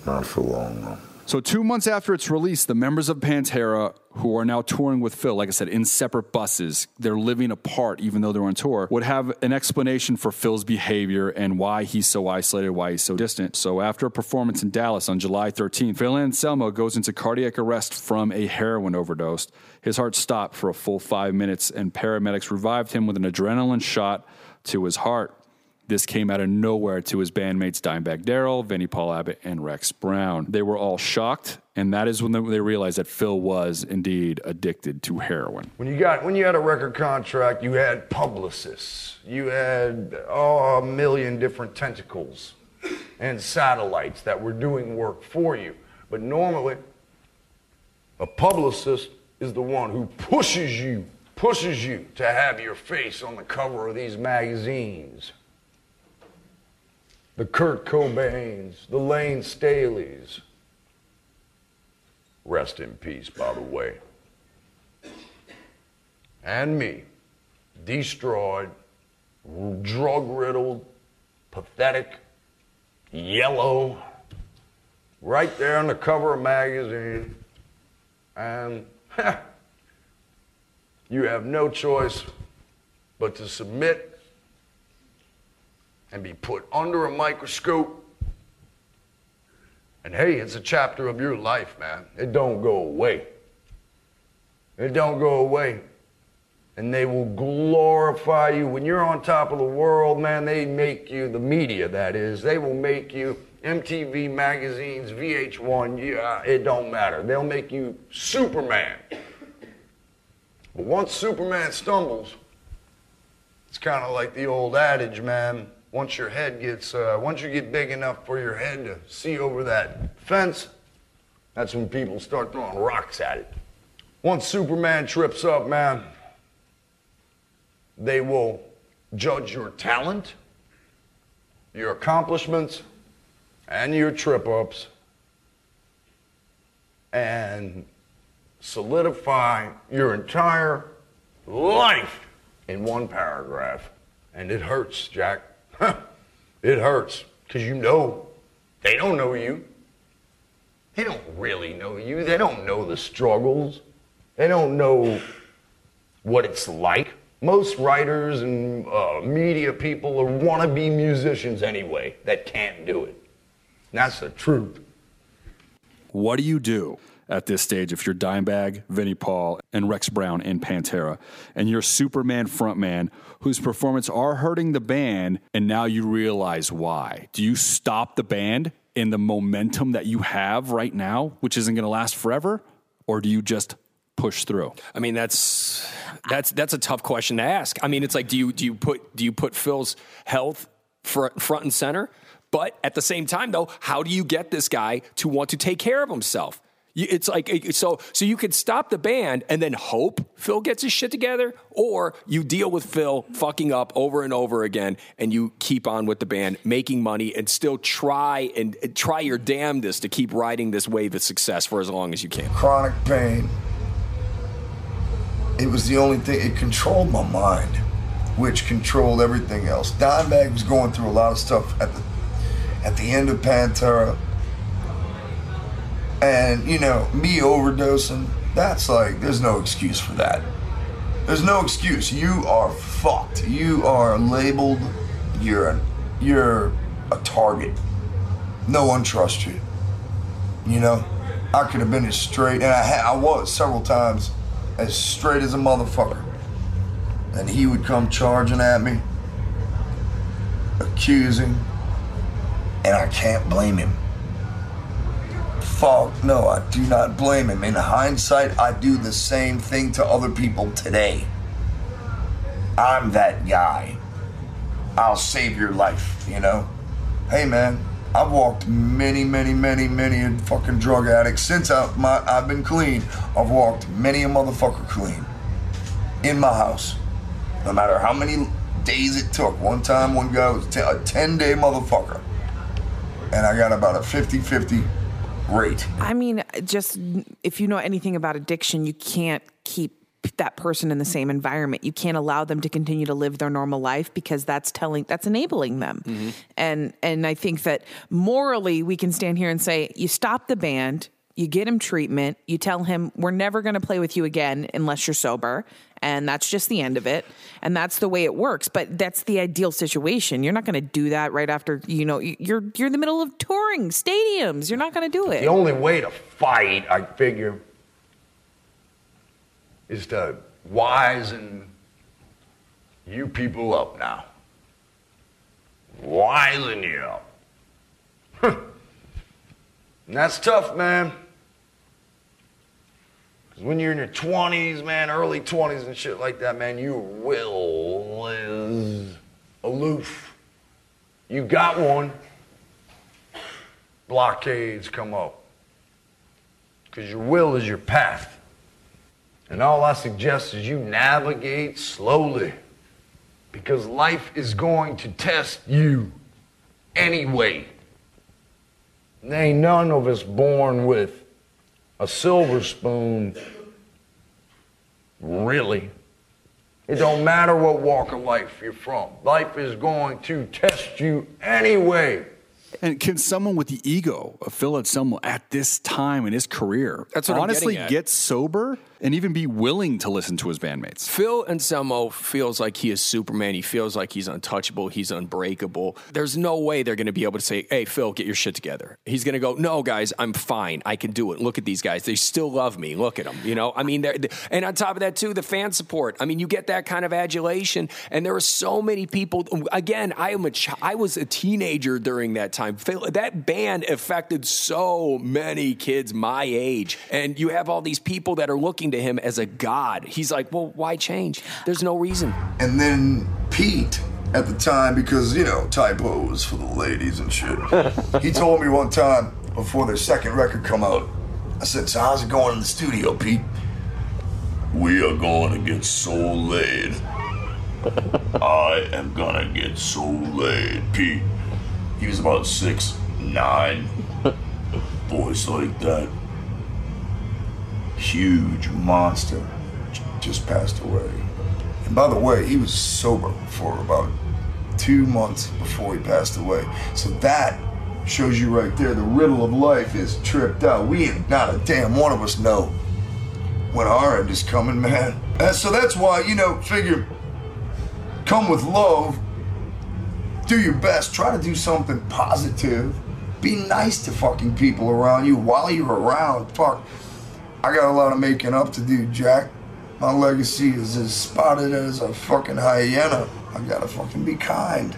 not for long, though. So two months after its release, the members of Pantera, who are now touring with Phil, like I said, in separate buses, they're living apart even though they're on tour, would have an explanation for Phil's behavior and why he's so isolated, why he's so distant. So after a performance in Dallas on July thirteenth, Phil Anselmo goes into cardiac arrest from a heroin overdose. His heart stopped for a full five minutes, and paramedics revived him with an adrenaline shot to his heart. This came out of nowhere to his bandmates Dimebag Darrell, Vinnie Paul Abbott, and Rex Brown. They were all shocked, and that is when they realized that Phil was indeed addicted to heroin. When you got, when you had a record contract, you had publicists, you had oh, a million different tentacles and satellites that were doing work for you. But normally, a publicist is the one who pushes you, pushes you to have your face on the cover of these magazines. The Kurt Cobains, the Lane Staleys. Rest in peace, by the way. And me, destroyed, drug-riddled, pathetic, yellow, right there on the cover of a magazine. And ha, you have no choice but to submit and be put under a microscope. And hey, it's a chapter of your life, man. It don't go away. It don't go away. And they will glorify you. When you're on top of the world, man, they make you, the media that is, they will make you M T V magazines, V H one, yeah, it don't matter. They'll make you Superman. But once Superman stumbles, it's kind of like the old adage, man. Once your head gets, uh, once you get big enough for your head to see over that fence, that's when people start throwing rocks at it. Once Superman trips up, man, they will judge your talent, your accomplishments, and your trip-ups, and solidify your entire life in one paragraph. And it hurts, Jack. Huh. It hurts, because you know they don't know you. They don't really know you. They don't know the struggles. They don't know what it's like. Most writers and uh, media people are wannabe musicians anyway that can't do it. And that's the truth. What do you do at this stage if you're Dimebag, Vinnie Paul, and Rex Brown in Pantera, and you're Superman frontman whose performance are hurting the band, and now you realize why? Do you stop the band in the momentum that you have right now, which isn't going to last forever, or do you just push through? I mean, that's that's that's a tough question to ask. I mean, it's like, do you do you put do you put Phil's health front and center? But at the same time, though, how do you get this guy to want to take care of himself? It's like, so so you could stop the band and then hope Phil gets his shit together, or you deal with Phil fucking up over and over again and you keep on with the band making money and still try and try your damnedest to keep riding this wave of success for as long as you can. Chronic pain. It was the only thing, it controlled my mind, which controlled everything else. Dimebag was going through a lot of stuff at the, at the end of Pantera. And, you know, me overdosing, that's like, there's no excuse for that. There's no excuse. You are fucked. You are labeled. You're a, you're a target. No one trusts you. You know, I could have been as straight, and I, ha- I was several times, as straight as a motherfucker. And he would come charging at me, accusing, and I can't blame him. Fuck, no, I do not blame him. In hindsight, I do the same thing to other people today. I'm that guy. I'll save your life, you know? Hey, man, I've walked many, many, many, many fucking drug addicts since I, my, I've been clean. I've walked many a motherfucker clean in my house. No matter how many days it took. One time, one guy was t- a ten-day motherfucker. And I got about a fifty-fifty rate. I mean, just if you know anything about addiction, you can't keep that person in the same environment. You can't allow them to continue to live their normal life, because that's telling, that's enabling them. Mm-hmm. And and I think that morally we can stand here and say, you stop the band, you get him treatment, you tell him, we're never going to play with you again unless you're sober. And that's just the end of it. And that's the way it works. But that's the ideal situation. You're not going to do that right after, you know, you're you're in the middle of touring stadiums. You're not going to do it. The only way to fight, I figure, is to wisen you people up now. Wisen you up. And that's tough, man. Because when you're in your twenties, man, early twenties and shit like that, man, your will is aloof. You got one. Blockades come up. Because your will is your path. And all I suggest is you navigate slowly. Because life is going to test you anyway. And ain't none of us born with a silver spoon, really. It don't matter what walk of life you're from. Life is going to test you anyway. And can someone with the ego of Philip Seymour at this time in his career That's what honestly I'm get sober and even be willing to listen to his bandmates? Phil Anselmo feels like he is Superman. He feels like he's untouchable. He's unbreakable. There's no way they're going to be able to say, hey, Phil, get your shit together. He's going to go, no, guys, I'm fine. I can do it. Look at these guys. They still love me. Look at them. You know, I mean, they're, they're, and on top of that, too, the fan support. I mean, you get that kind of adulation. And there are so many people. Again, I am a ch- I was a teenager during that time. Phil, that band affected so many kids my age. And you have all these people that are looking to him as a god. He's like, well, why change? There's no reason. And then Pete at the time, because, you know, typos for the ladies and shit. He told me one time before their second record come out, I said, so how's it going in the studio, Pete? We are going to get so laid. I am gonna get so laid, Pete. He was about six, nine. Voice like that. Huge monster just passed away. And by the way, he was sober for about two months before he passed away. So that shows you right there, the riddle of life is tripped out. We ain't not a damn one of us know when our end is coming, man. And so that's why, you know, figure, come with love, do your best, try to do something positive, be nice to fucking people around you while you're around, fuck. I got a lot of making up to do, Jack. My legacy is as spotted as a fucking hyena. I gotta fucking be kind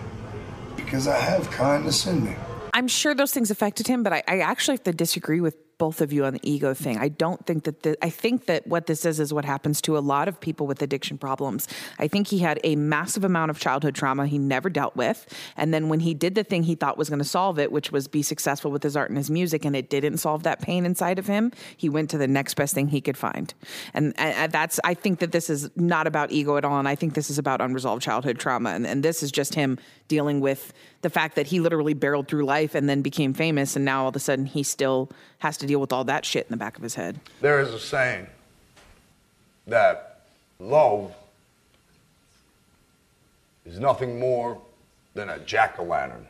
because I have kindness in me. I'm sure those things affected him, but I, I actually have to disagree with both of you on the ego thing. I don't think that the, I think that what this is is what happens to a lot of people with addiction problems. I think he had a massive amount of childhood trauma he never dealt with. And then when he did the thing he thought was going to solve it, which was be successful with his art and his music, and it didn't solve that pain inside of him, he went to the next best thing he could find. And, and that's, I think that this is not about ego at all. And I think this is about unresolved childhood trauma. And, and this is just him dealing with the fact that he literally barreled through life and then became famous. And now all of a sudden he still has to deal with all that shit in the back of his head. There is a saying that love is nothing more than a jack-o'-lantern.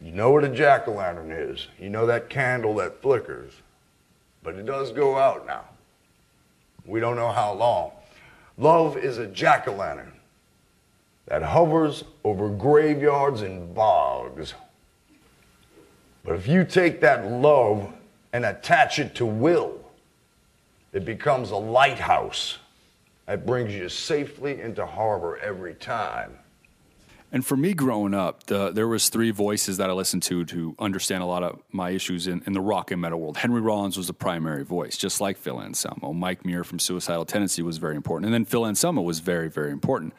You know what a jack-o'-lantern is. You know that candle that flickers, but it does go out now. We don't know how long. Love is a jack-o'-lantern that hovers over graveyards and bogs. But if you take that love and attach it to will, it becomes a lighthouse that brings you safely into harbor every time. And for me growing up, the, there was three voices that I listened to to understand a lot of my issues in, in the rock and metal world. Henry Rollins was the primary voice, just like Phil Anselmo. Mike Muir from Suicidal Tendency was very important. And then Phil Anselmo was very, very important.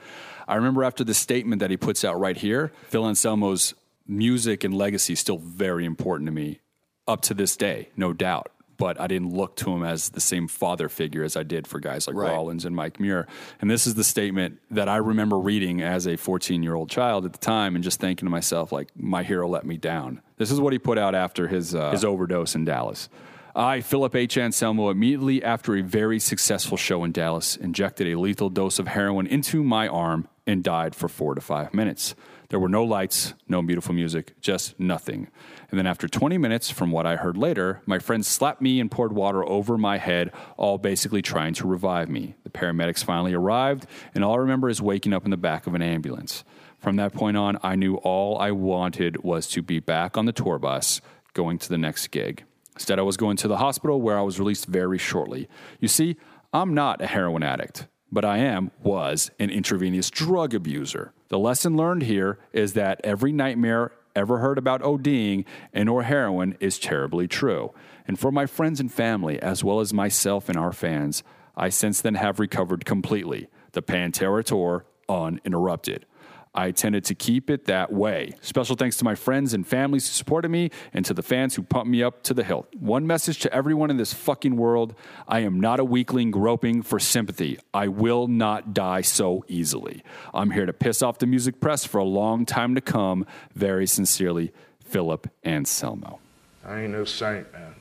I remember after the statement that he puts out right here, Phil Anselmo's music and legacy is still very important to me up to this day, no doubt. But I didn't look to him as the same father figure as I did for guys like right. Rollins and Mike Muir. And this is the statement that I remember reading as a fourteen-year-old child at the time and just thinking to myself, like, my hero let me down. This is what he put out after his uh, his overdose in Dallas. I, Philip H. Anselmo, immediately after a very successful show in Dallas, injected a lethal dose of heroin into my arm and died for four to five minutes. There were no lights, no beautiful music, just nothing. And then after twenty minutes, from what I heard later, my friends slapped me and poured water over my head, all basically trying to revive me. The paramedics finally arrived, and all I remember is waking up in the back of an ambulance. From that point on, I knew all I wanted was to be back on the tour bus, going to the next gig. Instead, I was going to the hospital, where I was released very shortly. You see, I'm not a heroin addict, but I am, was, an intravenous drug abuser. The lesson learned here is that every nightmare ever heard about ODing and or heroin is terribly true. And for my friends and family, as well as myself and our fans, I since then have recovered completely. The Pantera tour uninterrupted. I tended to keep it that way. Special thanks to my friends and families who supported me and to the fans who pumped me up to the hilt. One message to everyone in this fucking world: I am not a weakling groping for sympathy. I will not die so easily. I'm here to piss off the music press for a long time to come. Very sincerely, Philip Anselmo. I ain't no saint, man.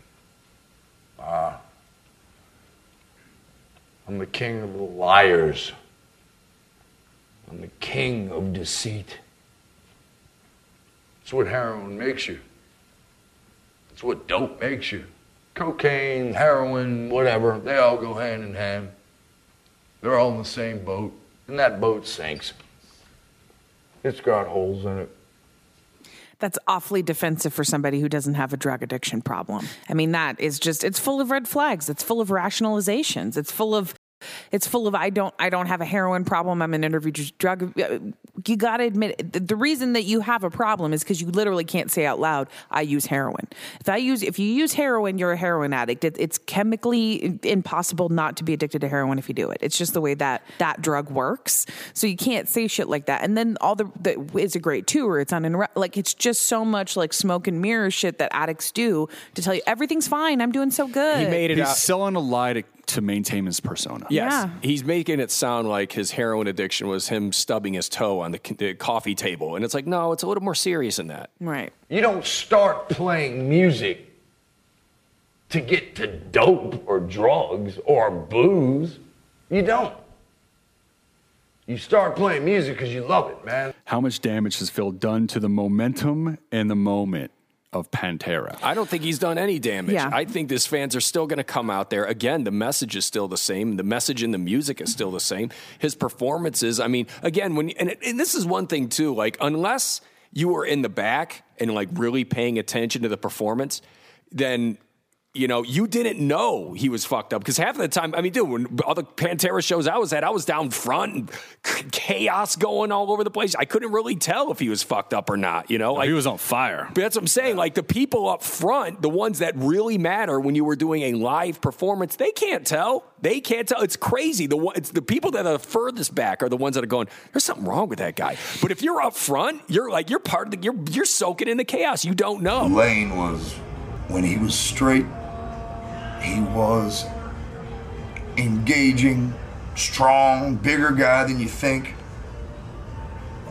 Uh, I'm the king of the liars. I'm the king of deceit. That's what heroin makes you. That's what dope makes you. Cocaine, heroin, whatever, they all go hand in hand. They're all in the same boat, and that boat sinks. It's got holes in it. That's awfully defensive for somebody who doesn't have a drug addiction problem. I mean, that is just, it's full of red flags. It's full of rationalizations. It's full of It's full of, I don't, I don't have a heroin problem. I'm an intravenous drug. You got to admit, the reason that you have a problem is because you literally can't say out loud, I use heroin. If I use, if you use heroin, you're a heroin addict. It, it's chemically impossible not to be addicted to heroin if you do it. It's just the way that that drug works. So you can't say shit like that. And then all the, the it's a great tour. It's uninterrupted. Like, it's just so much like smoke and mirror shit that addicts do to tell you everything's fine. I'm doing so good. He made it He's out. selling a lie to to maintain his persona. Yes. Yeah. He's making it sound like his heroin addiction was him stubbing his toe on the, the coffee table. And it's like, no, it's a little more serious than that. Right. You don't start playing music to get to dope or drugs or booze. You don't. You start playing music because you love it, man. How much damage has Phil done to the momentum and the moment of Pantera? I don't think he's done any damage. Yeah. I think these fans are still going to come out there. Again, the message is still the same. The message in the music is still the same. His performances, I mean, again, when and, and this is one thing too, like, unless you were in the back and like really paying attention to the performance, then, you know, you didn't know he was fucked up. Because half of the time, I mean, dude, when all the Pantera shows I was at, I was down front and c- chaos going all over the place. I couldn't really tell if he was fucked up or not, you know? Like, he was on fire. But that's what I'm saying. Like, the people up front, the ones that really matter when you were doing a live performance, they can't tell. They can't tell. It's crazy. The one, it's the people that are furthest back are the ones that are going, there's something wrong with that guy. But if you're up front, you're like, you're part of the, you're, you're soaking in the chaos. You don't know. Lane was, when he was straight, he was engaging, strong, bigger guy than you think.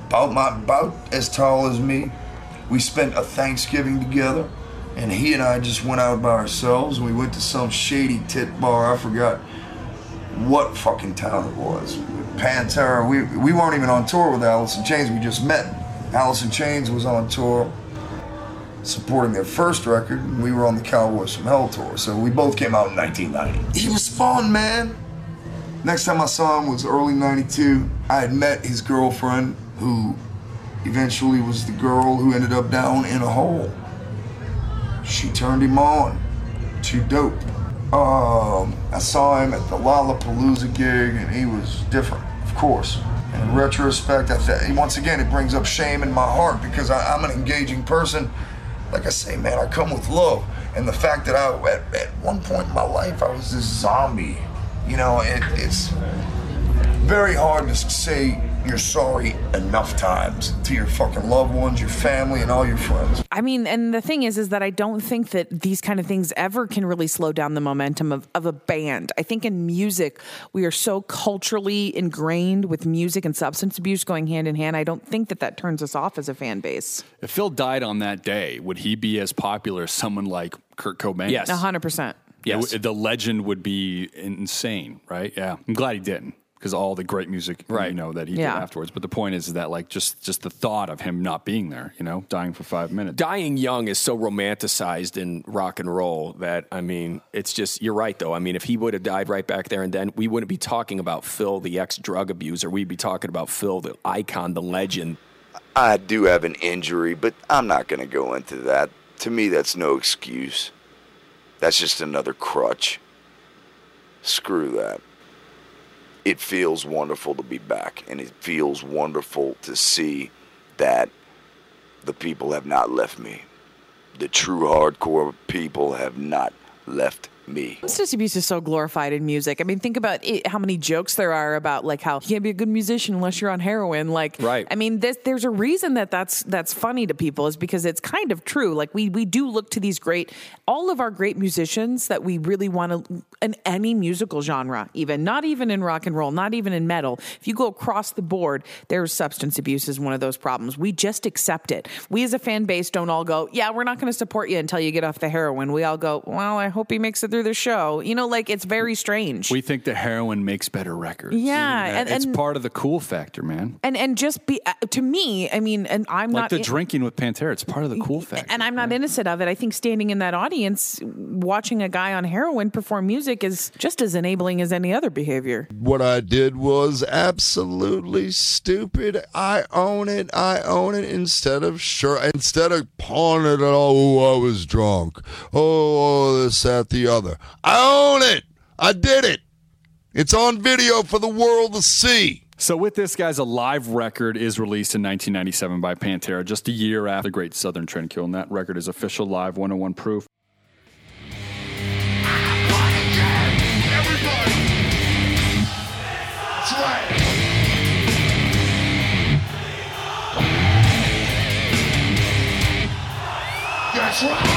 About my, about as tall as me. We spent a Thanksgiving together, and he and I just went out by ourselves. We went to some shady tit bar. I forgot what fucking town it was. Pantera. We we weren't even on tour with Alice in Chains. We just met. Alice in Chains was on tour, supporting their first record, and we were on the Cowboys from Hell tour, so we both came out in nineteen ninety. He was fun, man. Next time I saw him was early ninety-two. I had met his girlfriend, who eventually was the girl who ended up down in a hole. She turned him on to dope. Um, I saw him at the Lollapalooza gig, and he was different, of course. In retrospect, I th- once again, it brings up shame in my heart, because I- I'm an engaging person. Like I say, man, I come with love. And the fact that I, at, at one point in my life, I was this zombie. You know, it, it's very hard to say you're sorry enough times to your fucking loved ones, your family, and all your friends. I mean, and the thing is, is that I don't think that these kind of things ever can really slow down the momentum of, of a band. I think in music, we are so culturally ingrained with music and substance abuse going hand in hand. I don't think that that turns us off as a fan base. If Phil died on that day, would he be as popular as someone like Kurt Cobain? Yes. one hundred percent. Yes. It, the legend would be insane, right? Yeah. I'm glad he didn't. because all the great music, right. you know, that he yeah. did afterwards. But the point is that, like, just just the thought of him not being there, you know, dying for five minutes. Dying young is so romanticized in rock and roll that, I mean, it's just, you're right, though. I mean, if he would have died right back there and then, we wouldn't be talking about Phil, the ex-drug abuser. We'd be talking about Phil, the icon, the legend. I do have an injury, but I'm not going to go into that. To me, that's no excuse. That's just another crutch. Screw that. It feels wonderful to be back, and it feels wonderful to see that the people have not left me. The true hardcore people have not left me. Substance abuse is so glorified in music. I mean, think about it, how many jokes there are about, like, how you can't be a good musician unless you're on heroin. Like, right. I mean, this, there's a reason that that's, that's funny to people, is because it's kind of true. Like, we, we do look to these great, all of our great musicians that we really want to, in any musical genre, even, not even in rock and roll, not even in metal. If you go across the board, there's substance abuse is one of those problems. We just accept it. We as a fan base don't all go, yeah, we're not going to support you until you get off the heroin. We all go, well, I hope he makes it through the show, you know, like, it's very strange. We think the heroin makes better records. Yeah, and, and, and it's part of the cool factor, man. And and just be uh, to me, I mean, and I'm like not the in- drinking with Pantera. It's part of the cool factor, and I'm not right? innocent of it. I think standing in that audience, watching a guy on heroin perform music is just as enabling as any other behavior. What I did was absolutely stupid. I own it. I own it. Instead of sure, instead of pawning it. Oh, I was drunk. Oh, this, that, the other. I own it. I did it. It's on video for the world to see. So with this, guys, a live record is released in nineteen ninety-seven by Pantera, just a year after The Great Southern Trendkill, and that record is official live one oh one proof. That's right. That's right.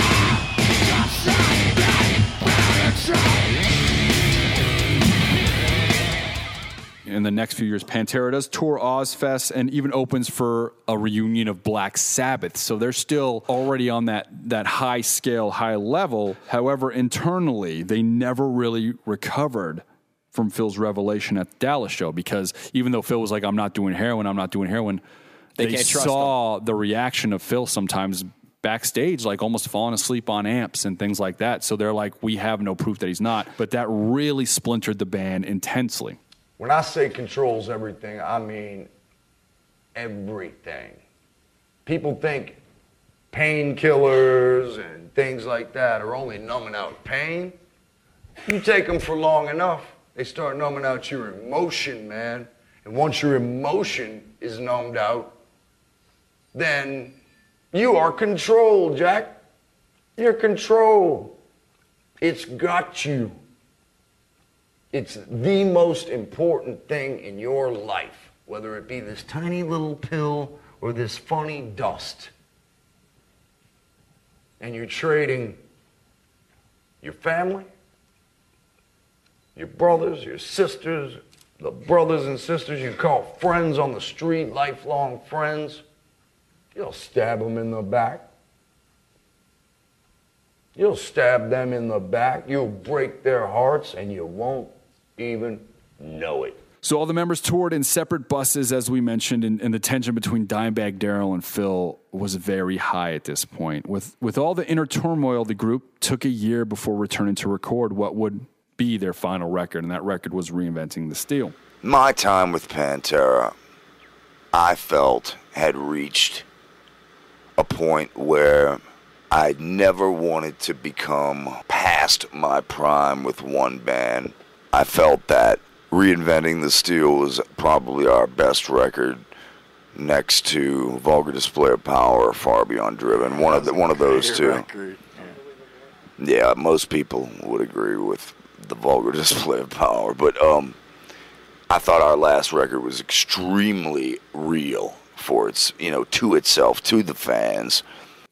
In the next few years, Pantera does tour Ozfest and even opens for a reunion of Black Sabbath. So they're still already on that, that high scale, high level. However, internally, they never really recovered from Phil's revelation at the Dallas show, because even though Phil was like, I'm not doing heroin, I'm not doing heroin, they, they saw the reaction of Phil sometimes backstage, like almost falling asleep on amps and things like that. So they're like, we have no proof that he's not. But that really splintered the band intensely. When I say controls everything, I mean everything. People think painkillers and things like that are only numbing out pain. You take them for long enough, they start numbing out your emotion, man. And once your emotion is numbed out, then you are controlled, Jack. You're controlled. It's got you. It's the most important thing in your life, whether it be this tiny little pill or this funny dust. And you're trading your family, your brothers, your sisters, the brothers and sisters you call friends on the street, lifelong friends. You'll stab them in the back. You'll stab them in the back. You'll break their hearts, and you won't even know it. So all the members toured in separate buses, as we mentioned, and, and the tension between Dimebag Darrell and Phil was very high at this point. With with all the inner turmoil, the group took a year before returning to record what would be their final record, and that record was Reinventing the Steel. My time with Pantera, I felt, had reached a point where I never wanted to become past my prime with one band. I felt that Reinventing the Steel was probably our best record, next to Vulgar Display of Power, Far Beyond Driven. One of the, one of those two. Yeah, most people would agree with the Vulgar Display of Power, but um, I thought our last record was extremely real for its, you know, to itself, to the fans.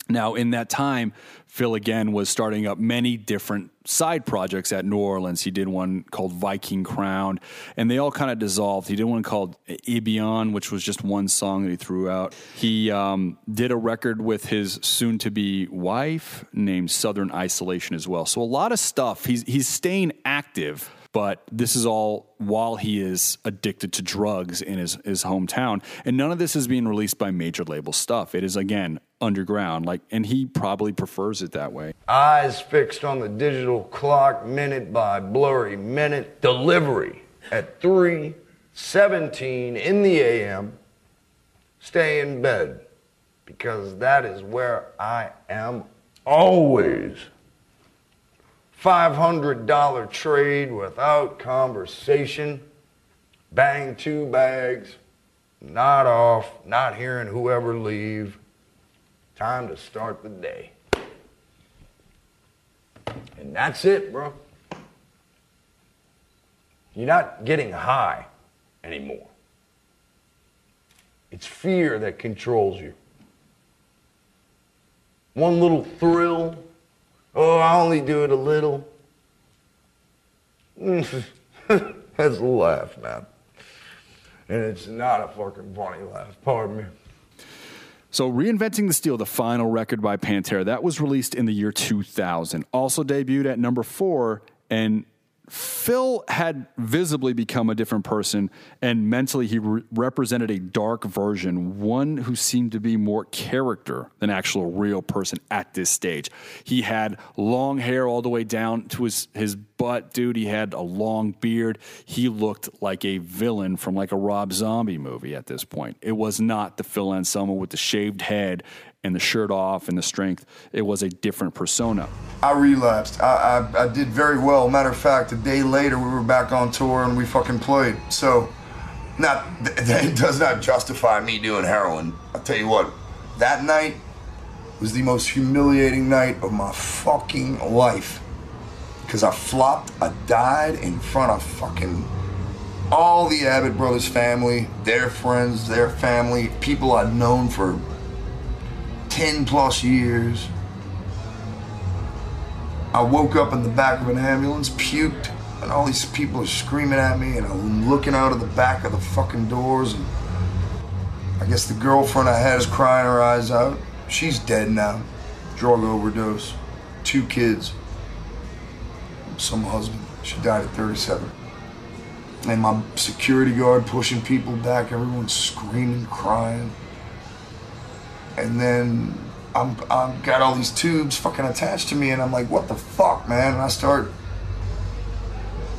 Now, in that time, Phil again was starting up many different side projects at New Orleans. He did one called Viking Crown, and they all kind of dissolved. He did one called Ebion, which was just one song that he threw out. He um, did a record with his soon-to-be wife named Southern Isolation as well. So a lot of stuff. He's he's staying active, but this is all while he is addicted to drugs in his, his hometown. And none of this is being released by major label stuff. It is, again, underground, like, and he probably prefers it that way. Eyes fixed on the digital clock, minute by blurry minute. Delivery at three seventeen in the a m. Stay in bed, because that is where I am always. five hundred dollars trade without conversation, bang two bags, not off, not hearing whoever leave. Time to start the day. And that's it, bro. You're not getting high anymore. It's fear that controls you. One little thrill. Oh, I only do it a little. That's a laugh, man. And it's not a fucking funny laugh. Pardon me. So Reinventing the Steel, the final record by Pantera, that was released in the year two thousand. Also debuted at number four, and Phil had visibly become a different person, and mentally he re- represented a dark version, one who seemed to be more character than actual real person at this stage. He had long hair all the way down to his, his butt, dude. He had a long beard. He looked like a villain from like a Rob Zombie movie at this point. It was not the Phil Anselmo with the shaved head and the shirt off and the strength. It was a different persona. I relapsed. I, I I did very well. Matter of fact, a day later we were back on tour and we fucking played. So, not it does not justify me doing heroin. I'll tell you what, that night was the most humiliating night of my fucking life. Because I flopped, I died in front of fucking all the Abbott Brothers family, their friends, their family, people I'd known for ten plus years. I woke up in the back of an ambulance, puked, and all these people are screaming at me, and I'm looking out of the back of the fucking doors, and I guess the girlfriend I had is crying her eyes out. She's dead now. Drug overdose. Two kids. Some husband. She died at thirty-seven. And my security guard pushing people back, everyone screaming, crying. And then I'm, I've got all these tubes fucking attached to me, and I'm like, what the fuck, man? And I start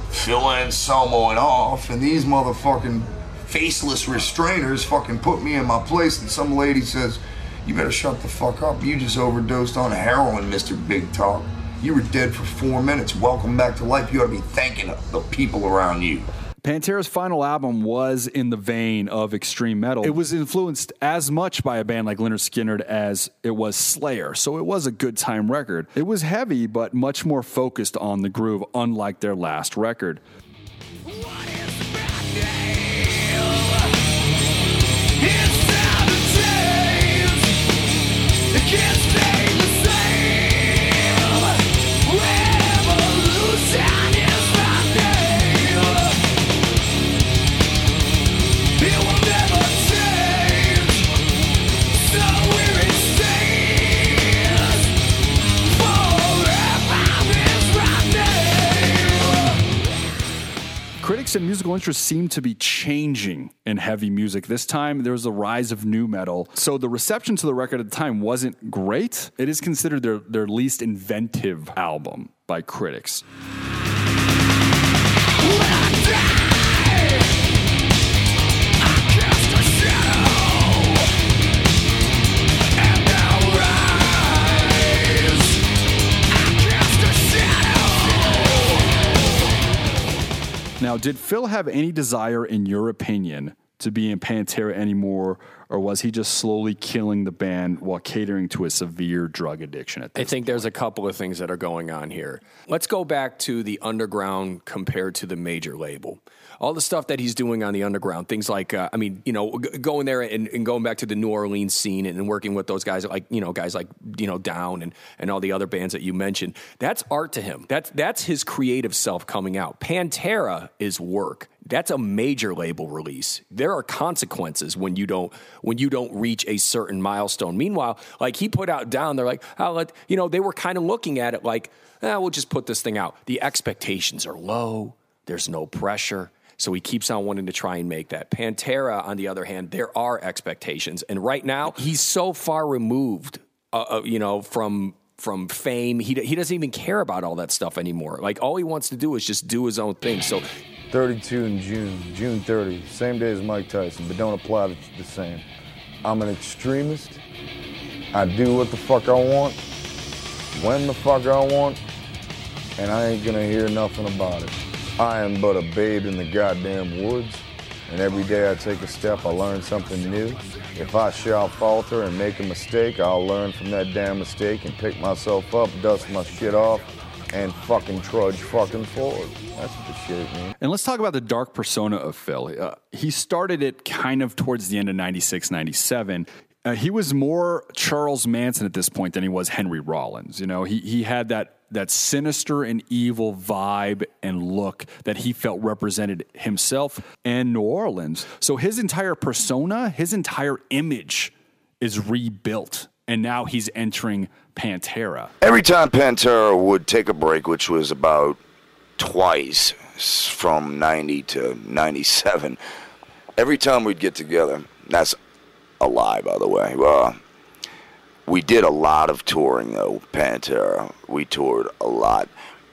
Phil Anselmo-ing off, and these motherfucking faceless restrainers fucking put me in my place, and some lady says, you better shut the fuck up. You just overdosed on heroin, Mister Big Talk. You were dead for four minutes. Welcome back to life. You ought to be thanking the people around you. Pantera's final album was in the vein of extreme metal. It was influenced as much by a band like Lynyrd Skynyrd as it was Slayer, so it was a good time record. It was heavy, but much more focused on the groove, unlike their last record. What is my name? It's time to change. It can't stay the same. Revolution is my name. Critics and musical interests seemed to be changing in heavy music. This time, there was the rise of nu metal. So the reception to the record at the time wasn't great. It is considered their, their least inventive album by critics. Now, did Phil have any desire, in your opinion, to be in Pantera anymore, or was he just slowly killing the band while catering to a severe drug addiction at this I think point? There's a couple of things that are going on here. Let's go back to the underground compared to the major label. All the stuff that he's doing on the underground, things like, uh, I mean, you know, g- going there and, and going back to the New Orleans scene and working with those guys, like, you know, guys like, you know, Down and, and all the other bands that you mentioned, that's art to him. That's, that's his creative self coming out. Pantera is work. That's a major label release. There are consequences when you don't when you don't reach a certain milestone. Meanwhile, like he put out Down, they're like, oh, let, you know, they were kind of looking at it like, eh, we'll just put this thing out. The expectations are low. There's no pressure. So he keeps on wanting to try and make that. Pantera, on the other hand, there are expectations. And right now, he's so far removed, uh, you know, from... from fame. He he doesn't even care about all that stuff anymore. Like, all he wants to do is just do his own thing. So thirty-two in June, June thirtieth, same day as Mike Tyson, but don't apply it the same. I'm an extremist. I do what the fuck I want, when the fuck I want, and I ain't gonna hear nothing about it. I am but a babe in the goddamn woods, and every day I take a step, I learn something new. If I shall falter and make a mistake, I'll learn from that damn mistake and pick myself up, dust my shit off, and fucking trudge fucking forward. That's what the shit, man. And let's talk about the dark persona of Phil. Uh, he started it kind of towards the end of ninety-six, ninety-seven. Uh, he was more Charles Manson at this point than he was Henry Rollins. You know, he he had that that sinister and evil vibe and look that he felt represented himself and New Orleans. So his entire persona, his entire image is rebuilt. And now he's entering Pantera. Every time Pantera would take a break, which was about twice from ninety to ninety-seven, every time we'd get together, that's a lie, by the way. Uh, we did a lot of touring, though, Pantera. We toured a lot.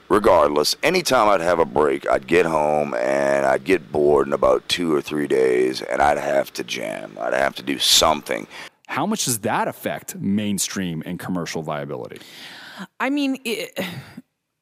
Regardless, anytime I'd have a break, I'd get home, and I'd get bored in about two or three days, and I'd have to jam. I'd have to do something. How much does that affect mainstream and commercial viability? I mean, it,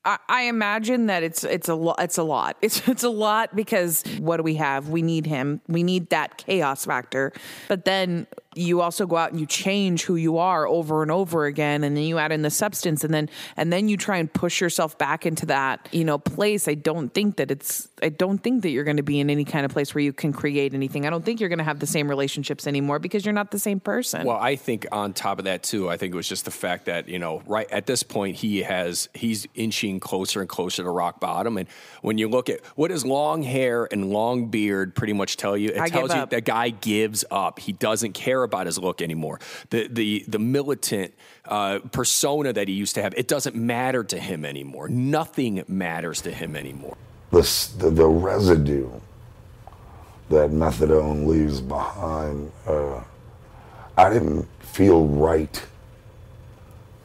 I, I imagine that it's it's a lo- it's a lot. It's it's a lot because what do we have? We need him. We need that chaos factor. But then you also go out and you change who you are over and over again, and then you add in the substance, and then and then you try and push yourself back into that, you know, place. I don't think that it's I don't think that you're going to be in any kind of place where you can create anything. I don't think you're going to have the same relationships anymore because you're not the same person. Well, I think on top of that too, I think it was just the fact that, you know, right at this point he has he's inching closer and closer to rock bottom, and when you look at what his long hair and long beard pretty much tell you, it I tells you the guy gives up. He doesn't care about his look anymore. The the the militant uh, persona that he used to have, it doesn't matter to him anymore. Nothing matters to him anymore. The the, the residue that methadone leaves behind, uh, I didn't feel right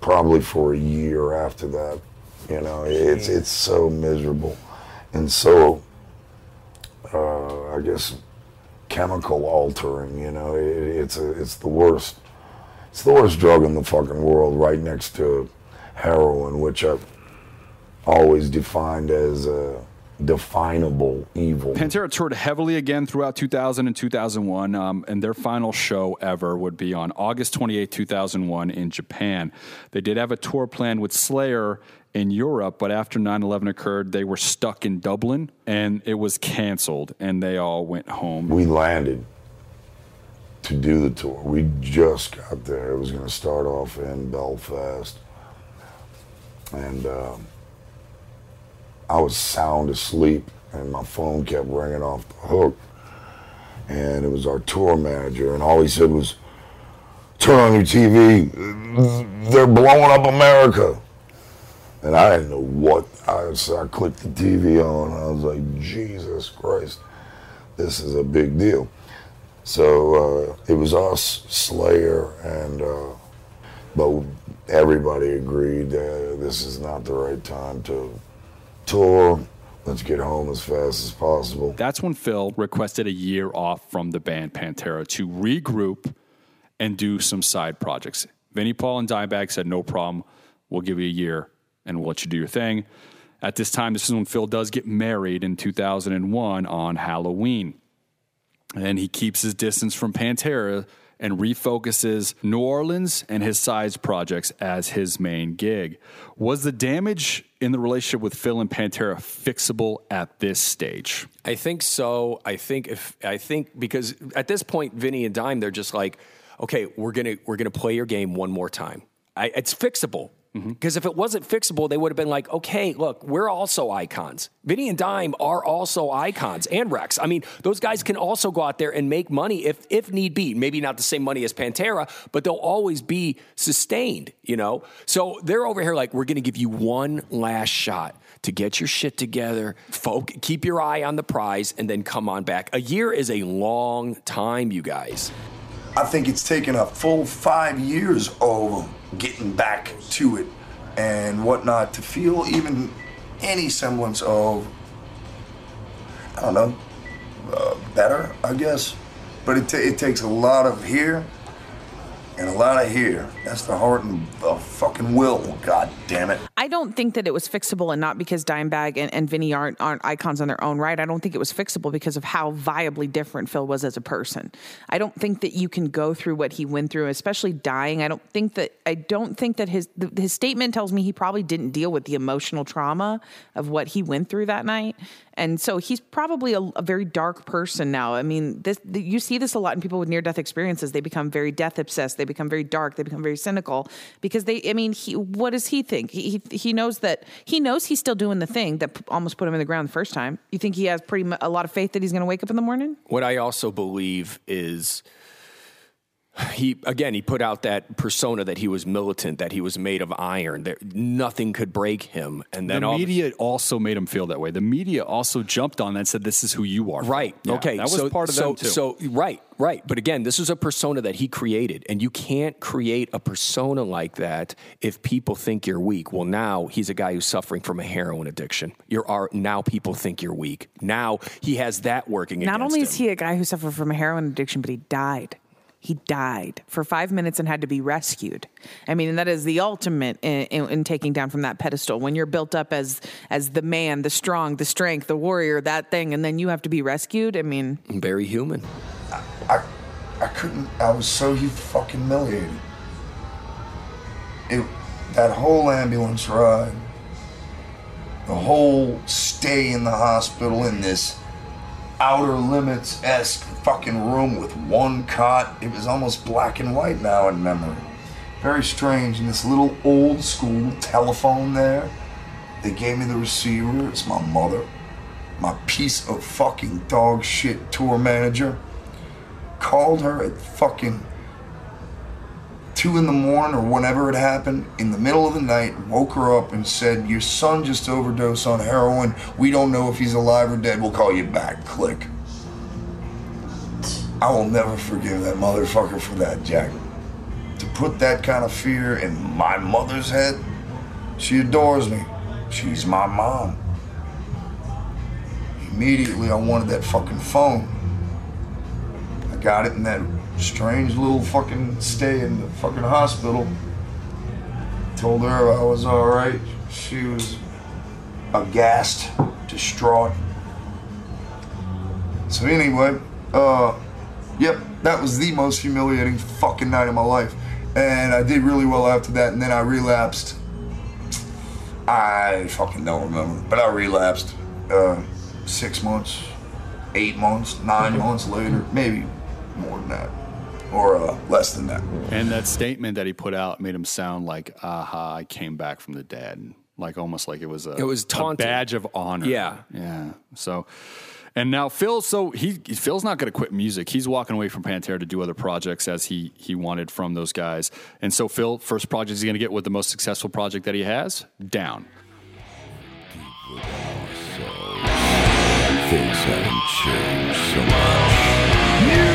probably for a year after that. You know, it's it's so miserable and so uh, I guess chemical altering, you know, it, it's a, it's the worst. It's the worst drug in the fucking world, right next to heroin, which I've always defined as a definable evil. Pantera toured heavily again throughout two thousand and two thousand one, um, and their final show ever would be on August twenty-eighth, two thousand one in Japan. They did have a tour planned with Slayer in Europe, but after nine eleven occurred, they were stuck in Dublin, and it was canceled, and they all went home. We landed to do the tour. We just got there. It was going to start off in Belfast, and uh, I was sound asleep, and my phone kept ringing off the hook, and it was our tour manager, and all he said was, "Turn on your T V. They're blowing up America." And I didn't know what, I, so I clicked the T V on, I was like, Jesus Christ, this is a big deal. So uh, it was us, Slayer, and uh, but everybody agreed that this is not the right time to tour. Let's get home as fast as possible. That's when Phil requested a year off from the band Pantera to regroup and do some side projects. Vinnie Paul and Dimebag said, no problem, we'll give you a year, and we'll let you do your thing. At this time, this is when Phil does get married in two thousand one on Halloween. And he keeps his distance from Pantera and refocuses New Orleans and his sides projects as his main gig. Was the damage in the relationship with Phil and Pantera fixable at this stage? I think so. I think if I think because at this point, Vinny and Dime, they're just like, okay, we're gonna we're gonna play your game one more time. I, it's fixable. Because mm-hmm. if it wasn't fixable, they would have been like, okay, look, we're also icons. Vinny and Dime are also icons, and Rex. I mean, those guys can also go out there and make money if if need be. Maybe not the same money as Pantera, but they'll always be sustained, you know? So they're over here like, we're going to give you one last shot to get your shit together, folk, keep your eye on the prize, and then come on back. A year is a long time, you guys. I think it's taken a full five years of getting back to it and whatnot to feel even any semblance of, I don't know, uh, better, I guess. But it, t- it takes a lot of here and a lot of here. That's the heart and the fucking will, God damn it. I don't think that it was fixable, and not because Dimebag and, and Vinny aren't, aren't icons on their own right. I don't think it was fixable because of how viably different Phil was as a person. I don't think that you can go through what he went through, especially dying. I don't think that I don't think that his the, his statement tells me he probably didn't deal with the emotional trauma of what he went through that night. And so he's probably a, a very dark person now. I mean, this the, you see this a lot in people with near-death experiences. They become very death-obsessed. They become very dark. They become very cynical because they, I mean, he, what does he think? He, he he knows that he knows he's still doing the thing that p- almost put him in the ground the first time. You think he has pretty mu- a lot of faith that he's going to wake up in the morning? What I also believe is he, again, he put out that persona that he was militant, that he was made of iron, that nothing could break him. And then the media all, also made him feel that way. The media also jumped on that and said, this is who you are. Right. Yeah, okay. That was so, part of so, them too. So, right, right. But again, this is a persona that he created, and you can't create a persona like that if people think you're weak. Well, now he's a guy who's suffering from a heroin addiction. You're are, now people think you're weak. Now he has that working against him. Not only is he a guy who suffered from a heroin addiction, but he died. He died for five minutes and had to be rescued. I mean, and that is the ultimate in, in, in taking down from that pedestal. When you're built up as as the man, the strong, the strength, the warrior, that thing, and then you have to be rescued. I mean, very human. I I, I couldn't. I was so fucking humiliated. It that whole ambulance ride, the whole stay in the hospital in this Outer Limits-esque fucking room with one cot. It was almost black and white now in memory. Very strange. And this little old school telephone there, they gave me the receiver. It's my mother, my piece of fucking dog shit tour manager. Called her at fucking two in the morning or whenever it happened, in the middle of the night, woke her up and said, your son just overdosed on heroin. We don't know if he's alive or dead. We'll call you back. Click. I will never forgive that motherfucker for that, Jack. To put that kind of fear in my mother's head, she adores me. She's my mom. Immediately, I wanted that fucking phone. I got it in that strange little fucking stay in the fucking hospital. Told her I was all right. She was aghast, distraught. So anyway, uh, yep, that was the most humiliating fucking night of my life. And I did really well after that, and then I relapsed. I fucking don't remember, but I relapsed uh, six months, eight months, nine months later, maybe more than that. Or uh, less than that. And that statement that he put out made him sound like, aha, I came back from the dead. Like almost like it was a, it was a badge of honor. Yeah. Yeah. So, and now Phil, so he Phil's not going to quit music. He's walking away from Pantera to do other projects as he, he wanted from those guys. And so Phil, first project he's going to get with the most successful project that he has, Down. People are so, things haven't changed so much. You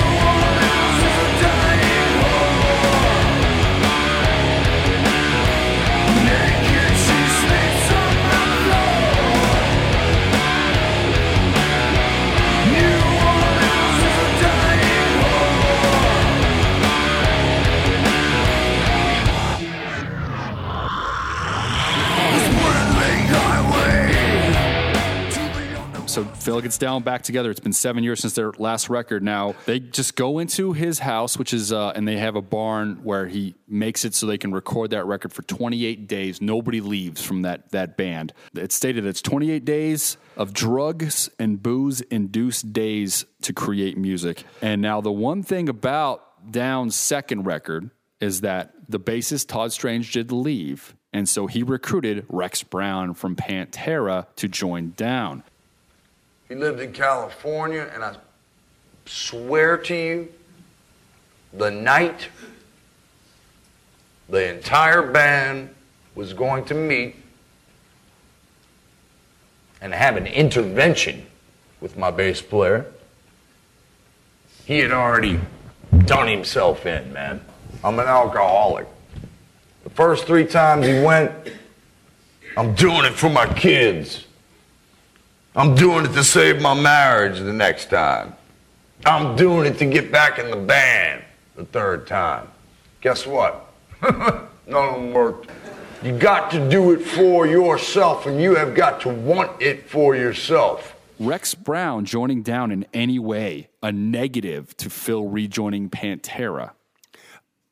So Phil gets down back together. It's been seven years since their last record now. They just go into his house, which is, uh, and they have a barn where he makes it so they can record that record for twenty-eight days. Nobody leaves from that, that band. It's stated it's twenty-eight days of drugs and booze-induced days to create music. And now the one thing about Down's second record is that the bassist Todd Strange did leave, and so he recruited Rex Brown from Pantera to join Down. He lived in California, and I swear to you, the night the entire band was going to meet and have an intervention with my bass player, he had already done himself in, man. I'm an alcoholic. The first three times he went, I'm doing it for my kids. I'm doing it to save my marriage the next time. I'm doing it to get back in the band the third time. Guess what? None of them worked. You got to do it for yourself, and you have got to want it for yourself. Rex Brown joining Down in any way, a negative to Phil rejoining Pantera.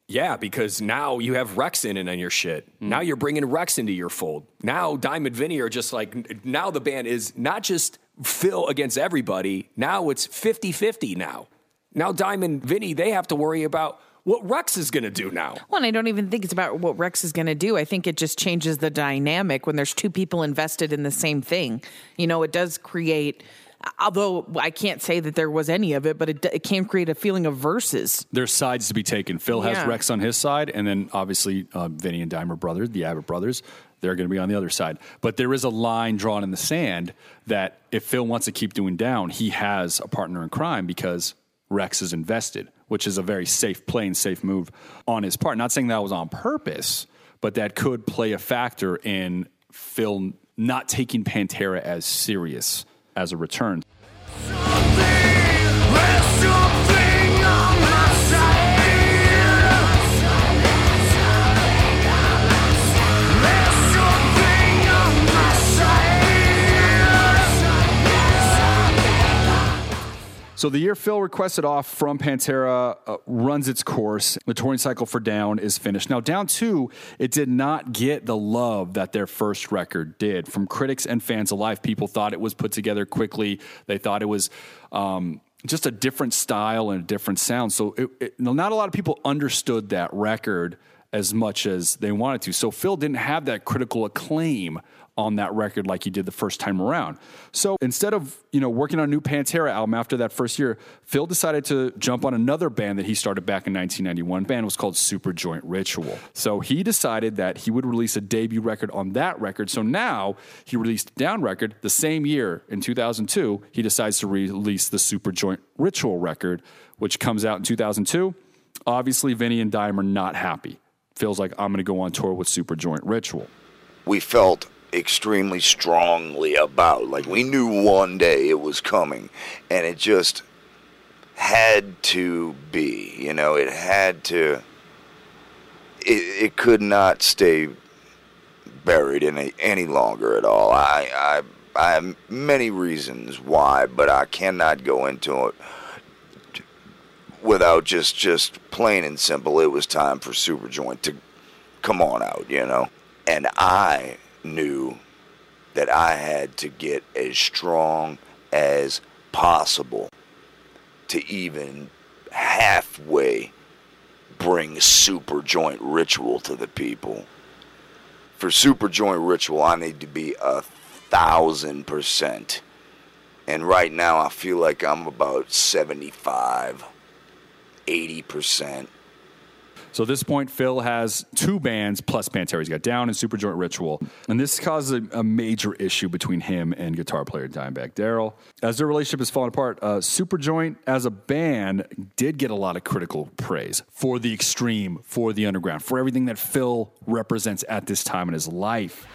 Yeah, because now you have Rex in and on your shit. Mm. Now you're bringing Rex into your fold. Now Dime and Vinny are just like, now the band is not just Phil against everybody. Now it's fifty-fifty now. Now Dime and Vinny, they have to worry about what Rex is going to do now. Well, and I don't even think it's about what Rex is going to do. I think it just changes the dynamic when there's two people invested in the same thing. You know, it does create... Although I can't say that there was any of it, but it, it can create a feeling of verses. There's sides to be taken. Phil yeah. has Rex on his side, and then obviously uh, Vinny and Dime are brothers, the Abbott brothers. They're going to be on the other side. But there is a line drawn in the sand that if Phil wants to keep doing Down, he has a partner in crime because Rex is invested, which is a very safe play and safe move on his part. Not saying that was on purpose, but that could play a factor in Phil not taking Pantera as serious as a return. So the year Phil requested off from Pantera uh, runs its course. The touring cycle for Down is finished. Now, Down two, it did not get the love that their first record did. From critics and fans alike, people thought it was put together quickly. They thought it was um, just a different style and a different sound. So it, it, not a lot of people understood that record as much as they wanted to. So Phil didn't have that critical acclaim on that record like he did the first time around. So instead of, you know, working on a new Pantera album after that first year, Phil decided to jump on another band that he started back in nineteen ninety-one. The band was called Superjoint Ritual. So he decided that he would release a debut record on that record. So now he released a Down record the same year in two thousand two. He decides to release the Superjoint Ritual record, which comes out in two thousand two. Obviously, Vinny and Dime are not happy. Phil's like, I'm going to go on tour with Superjoint Ritual. We felt extremely strongly about, like, we knew one day it was coming, and it just had to be, you know, it had to, it, it could not stay buried in a, any longer at all. I, I, I have many reasons why, but I cannot go into it without just, just plain and simple, it was time for Superjoint to come on out, you know, and I knew that I had to get as strong as possible to even halfway bring Superjoint Ritual to the people. For Superjoint Ritual, I need to be a thousand percent. And right now, I feel like I'm about seventy-five, eighty percent. So at this point, Phil has two bands plus Pantera. He's got Down and Superjoint Ritual. And this causes a, a major issue between him and guitar player Dimebag Darrell. As their relationship has fallen apart, uh, Superjoint as a band did get a lot of critical praise for the extreme, for the underground, for everything that Phil represents at this time in his life.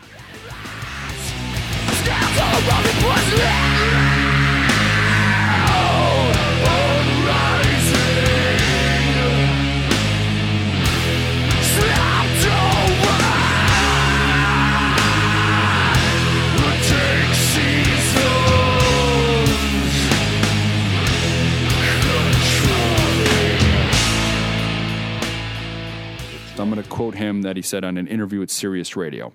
Take Caesar. quote him that he said on an interview at Sirius Radio.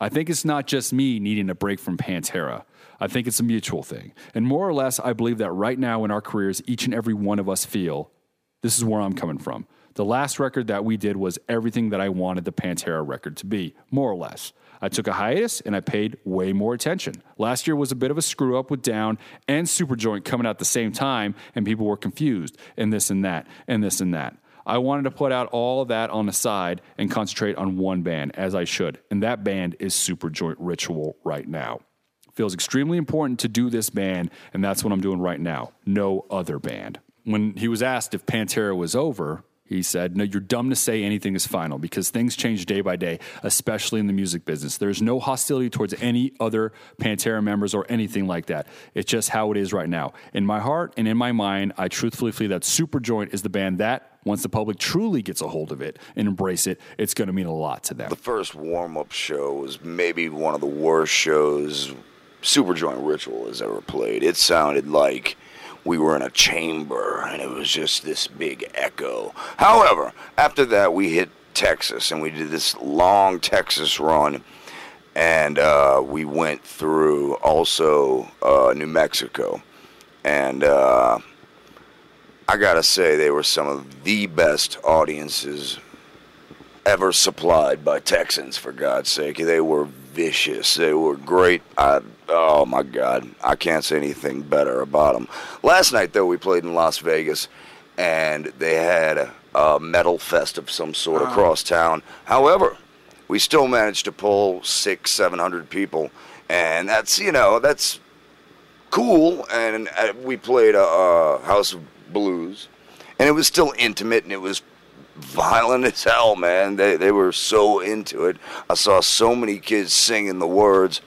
I think it's not just me needing a break from Pantera. I think it's a mutual thing. And more or less, I believe that right now in our careers, each and every one of us feel, this is where I'm coming from. The last record that we did was everything that I wanted the Pantera record to be, more or less. I took a hiatus and I paid way more attention. Last year was a bit of a screw up with Down and Superjoint coming out at the same time, and people were confused and this and that and this and that. I wanted to put out all of that on the side and concentrate on one band, as I should, and that band is Superjoint Ritual right now. Feels extremely important to do this band, and that's what I'm doing right now. No other band. When he was asked if Pantera was over, he said, no, you're dumb to say anything is final because things change day by day, especially in the music business. There's no hostility towards any other Pantera members or anything like that. It's just how it is right now. In my heart and in my mind, I truthfully feel that Superjoint is the band that, once the public truly gets a hold of it and embrace it, it's going to mean a lot to them. The first warm-up show was maybe one of the worst shows Superjoint Ritual has ever played. It sounded like we were in a chamber, and it was just this big echo. However, after that, we hit Texas, and we did this long Texas run, and uh, we went through also uh, New Mexico. And uh, I gotta say, they were some of the best audiences ever supplied by Texans, for God's sake. They were vicious. They were great. I, oh, my God. I can't say anything better about them. Last night, though, we played in Las Vegas, and they had a, a metal fest of some sort wow. across town. However, we still managed to pull six, seven hundred people, and that's, you know, that's cool. And uh, we played a, a House of Blues, and it was still intimate, and it was violent as hell, man. They they were so into it. I saw so many kids singing the words.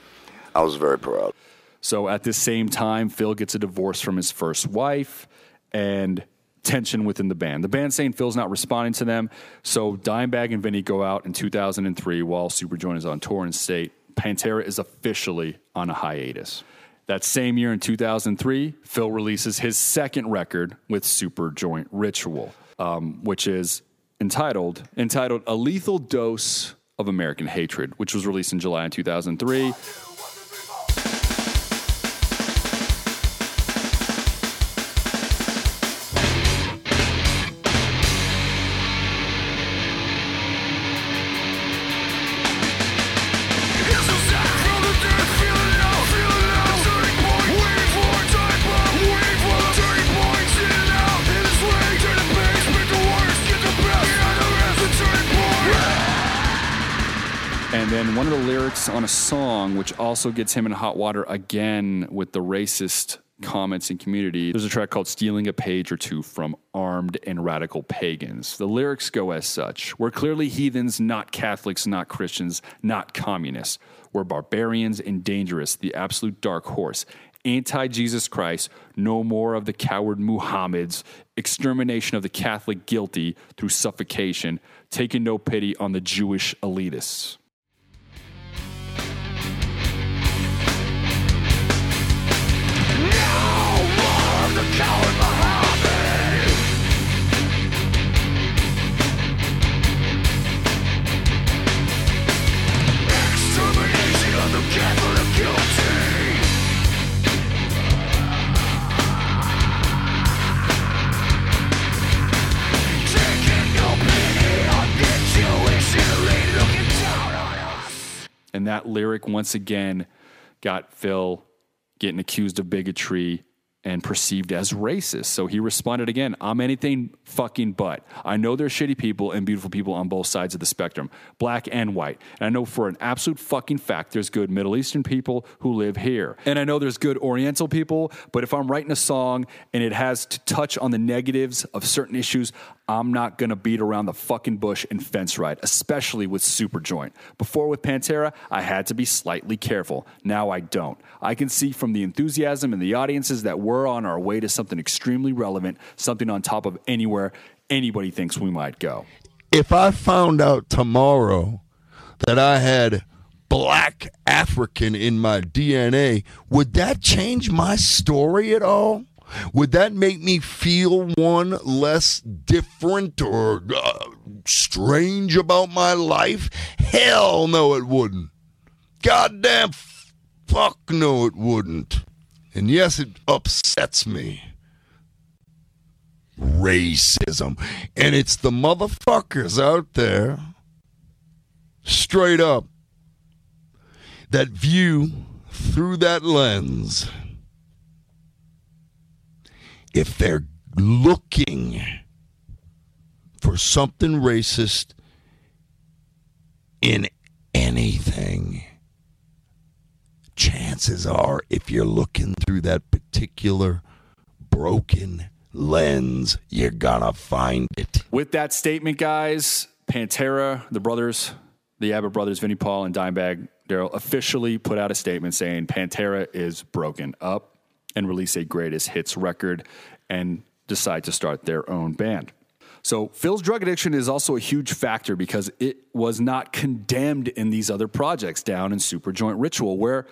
I was very proud. So at this same time, Phil gets a divorce from his first wife and tension within the band. The band's saying Phil's not responding to them. So Dimebag and Vinnie go out in two thousand three while Superjoint is on tour and state Pantera is officially on a hiatus. That same year in two thousand three, Phil releases his second record with Superjoint Ritual, um, which is Entitled entitled A Lethal Dose of American Hatred, which was released in July of two thousand three. And one of the lyrics on a song, which also gets him in hot water again with the racist comments in Community. There's a track called Stealing a Page or Two from Armed and Radical Pagans. The lyrics go as such. We're clearly heathens, not Catholics, not Christians, not communists. We're barbarians and dangerous, the absolute dark horse. Anti-Jesus Christ, no more of the coward Muhammad's, extermination of the Catholic guilty through suffocation, taking no pity on the Jewish elitists. The coward Muhammad. Extermination of the Catholic guilty. Taking no pity on the Jewish elite, looking down on us. And that lyric once again got Phil getting accused of bigotry and perceived as racist. So he responded again, I'm anything fucking but. I know there's shitty people and beautiful people on both sides of the spectrum, black and white. And I know for an absolute fucking fact, there's good Middle Eastern people who live here. And I know there's good Oriental people, but if I'm writing a song and it has to touch on the negatives of certain issues, I'm not going to beat around the fucking bush and fence ride, especially with Superjoint. Before with Pantera, I had to be slightly careful. Now I don't. I can see from the enthusiasm in the audiences that we're on our way to something extremely relevant, something on top of anywhere anybody thinks we might go. If I found out tomorrow that I had black African in my D N A, would that change my story at all? would that make me feel one less different or uh, strange about my life? Hell no, it wouldn't. Goddamn fuck no, it wouldn't. And yes, it upsets me. Racism. And it's the motherfuckers out there, straight up, that view through that lens. If they're looking for something racist in anything, chances are, if you're looking through that particular broken lens, you're gonna find it. With that statement, guys, Pantera, the brothers, the Abbott brothers, Vinnie Paul and Dimebag Darrell, officially put out a statement saying Pantera is broken up and release a greatest hits record and decide to start their own band. So Phil's drug addiction is also a huge factor because it was not condemned in these other projects, Down and Superjoint Ritual, where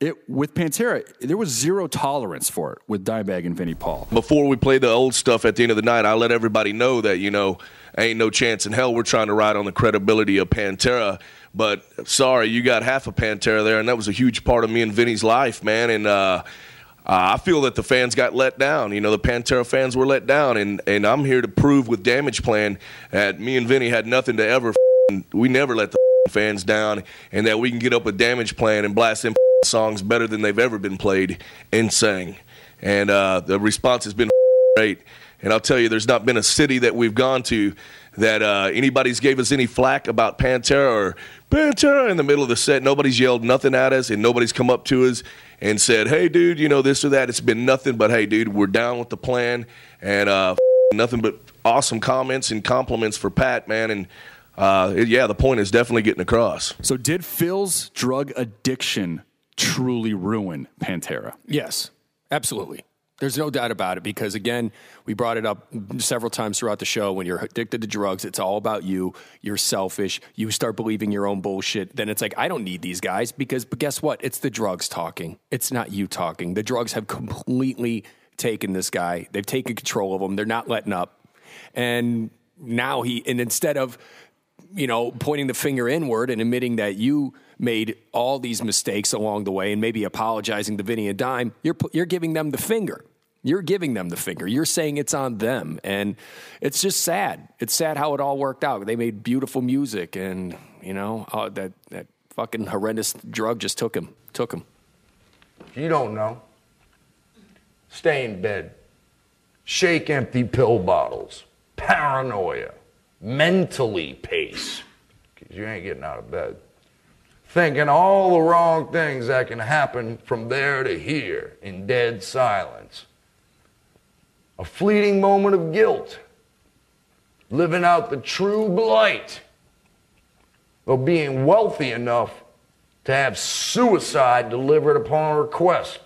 it with Pantera, there was zero tolerance for it with Dimebag and Vinnie Paul. Before we play the old stuff at the end of the night, I let everybody know that, you know, ain't no chance in hell we're trying to ride on the credibility of Pantera. But sorry, you got half of Pantera there, and that was a huge part of me and Vinny's life, man. And, uh... Uh, I feel that the fans got let down. You know, the Pantera fans were let down, and, and I'm here to prove with Damage Plan that me and Vinny had nothing to ever f- we never let the f- fans down, and that we can get up with Damage Plan and blast them f- songs better than they've ever been played and sang. And uh, the response has been f- great. And I'll tell you, there's not been a city that we've gone to that uh, anybody's gave us any flack about Pantera or Pantera in the middle of the set. Nobody's yelled nothing at us, and nobody's come up to us and said, hey, dude, you know, this or that. It's been nothing but, hey, dude, we're down with the plan. And uh, nothing but awesome comments and compliments for Pat, man. And, uh, yeah, the point is definitely getting across. So did Phil's drug addiction truly ruin Pantera? Yes, absolutely. There's no doubt about it because, again, we brought it up several times throughout the show. When you're addicted to drugs, it's all about you. You're selfish. You start believing your own bullshit. Then it's like, I don't need these guys because, but guess what? It's the drugs talking. It's not you talking. The drugs have completely taken this guy. They've taken control of him. They're not letting up. And now he, and instead of, you know, pointing the finger inward and admitting that you made all these mistakes along the way and maybe apologizing to Vinny and Dime, you're you're giving them the finger. You're giving them the finger. You're saying it's on them. And it's just sad. It's sad how it all worked out. They made beautiful music and, you know, uh, that, that fucking horrendous drug just took him. Took him. You don't know. Stay in bed. Shake empty pill bottles. Paranoia. Mentally pace. Because you ain't getting out of bed. Thinking all the wrong things that can happen from there to here in dead silence. A fleeting moment of guilt. Living out the true blight of being wealthy enough to have suicide delivered upon request.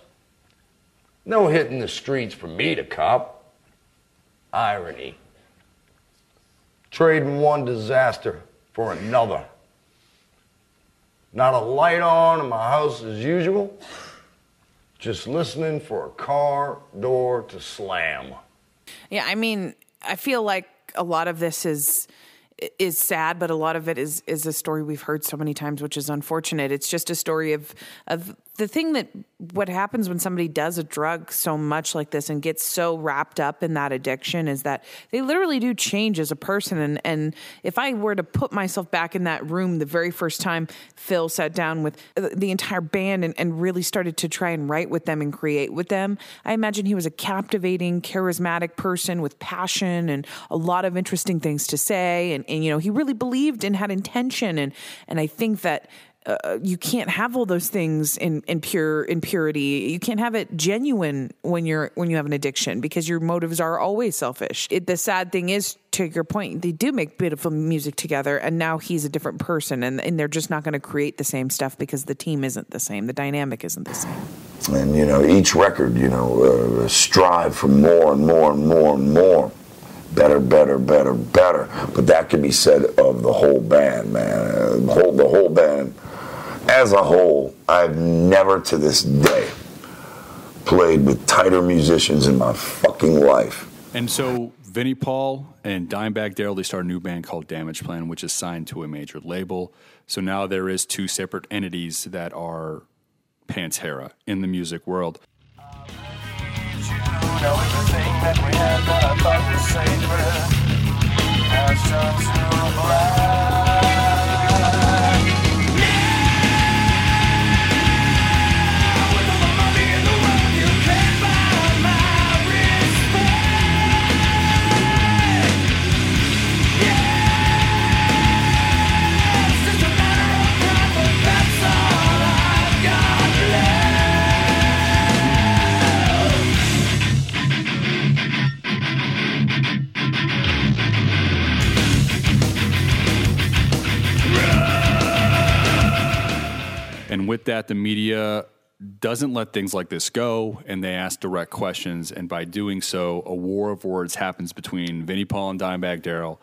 No hitting the streets for me to cop. Irony. Trading one disaster for another. Not a light on in my house as usual. Just listening for a car door to slam. Yeah, I mean, I feel like a lot of this is is sad, but a lot of it is is a story we've heard so many times, which is unfortunate. It's just a story of of the thing that what happens when somebody does a drug so much like this and gets so wrapped up in that addiction is that they literally do change as a person. And, and if I were to put myself back in that room the very first time Phil sat down with the entire band and, and really started to try and write with them and create with them, I imagine he was a captivating, charismatic person with passion and a lot of interesting things to say. And, and you know, he really believed and had intention. And, and I think that Uh, you can't have all those things in, in pure impurity. You can't have it genuine when you're when you have an addiction because your motives are always selfish. It, the sad thing is, to your point, they do make beautiful music together, and now he's a different person, and, and they're just not going to create the same stuff because the team isn't the same, the dynamic isn't the same. And you know, each record, you know, uh, strive for more and more and more and more. Better, better, better, better. But that can be said of the whole band, man. The whole, the whole band as a whole. I've never to this day played with tighter musicians in my fucking life. And so Vinnie Paul and Dimebag Darrell, they started a new band called Damage Plan, which is signed to a major label. So now there is two separate entities that are Pantera in the music world. And with that, the media doesn't let things like this go, and they ask direct questions. And by doing so, a war of words happens between Vinnie Paul and Dimebag Darrell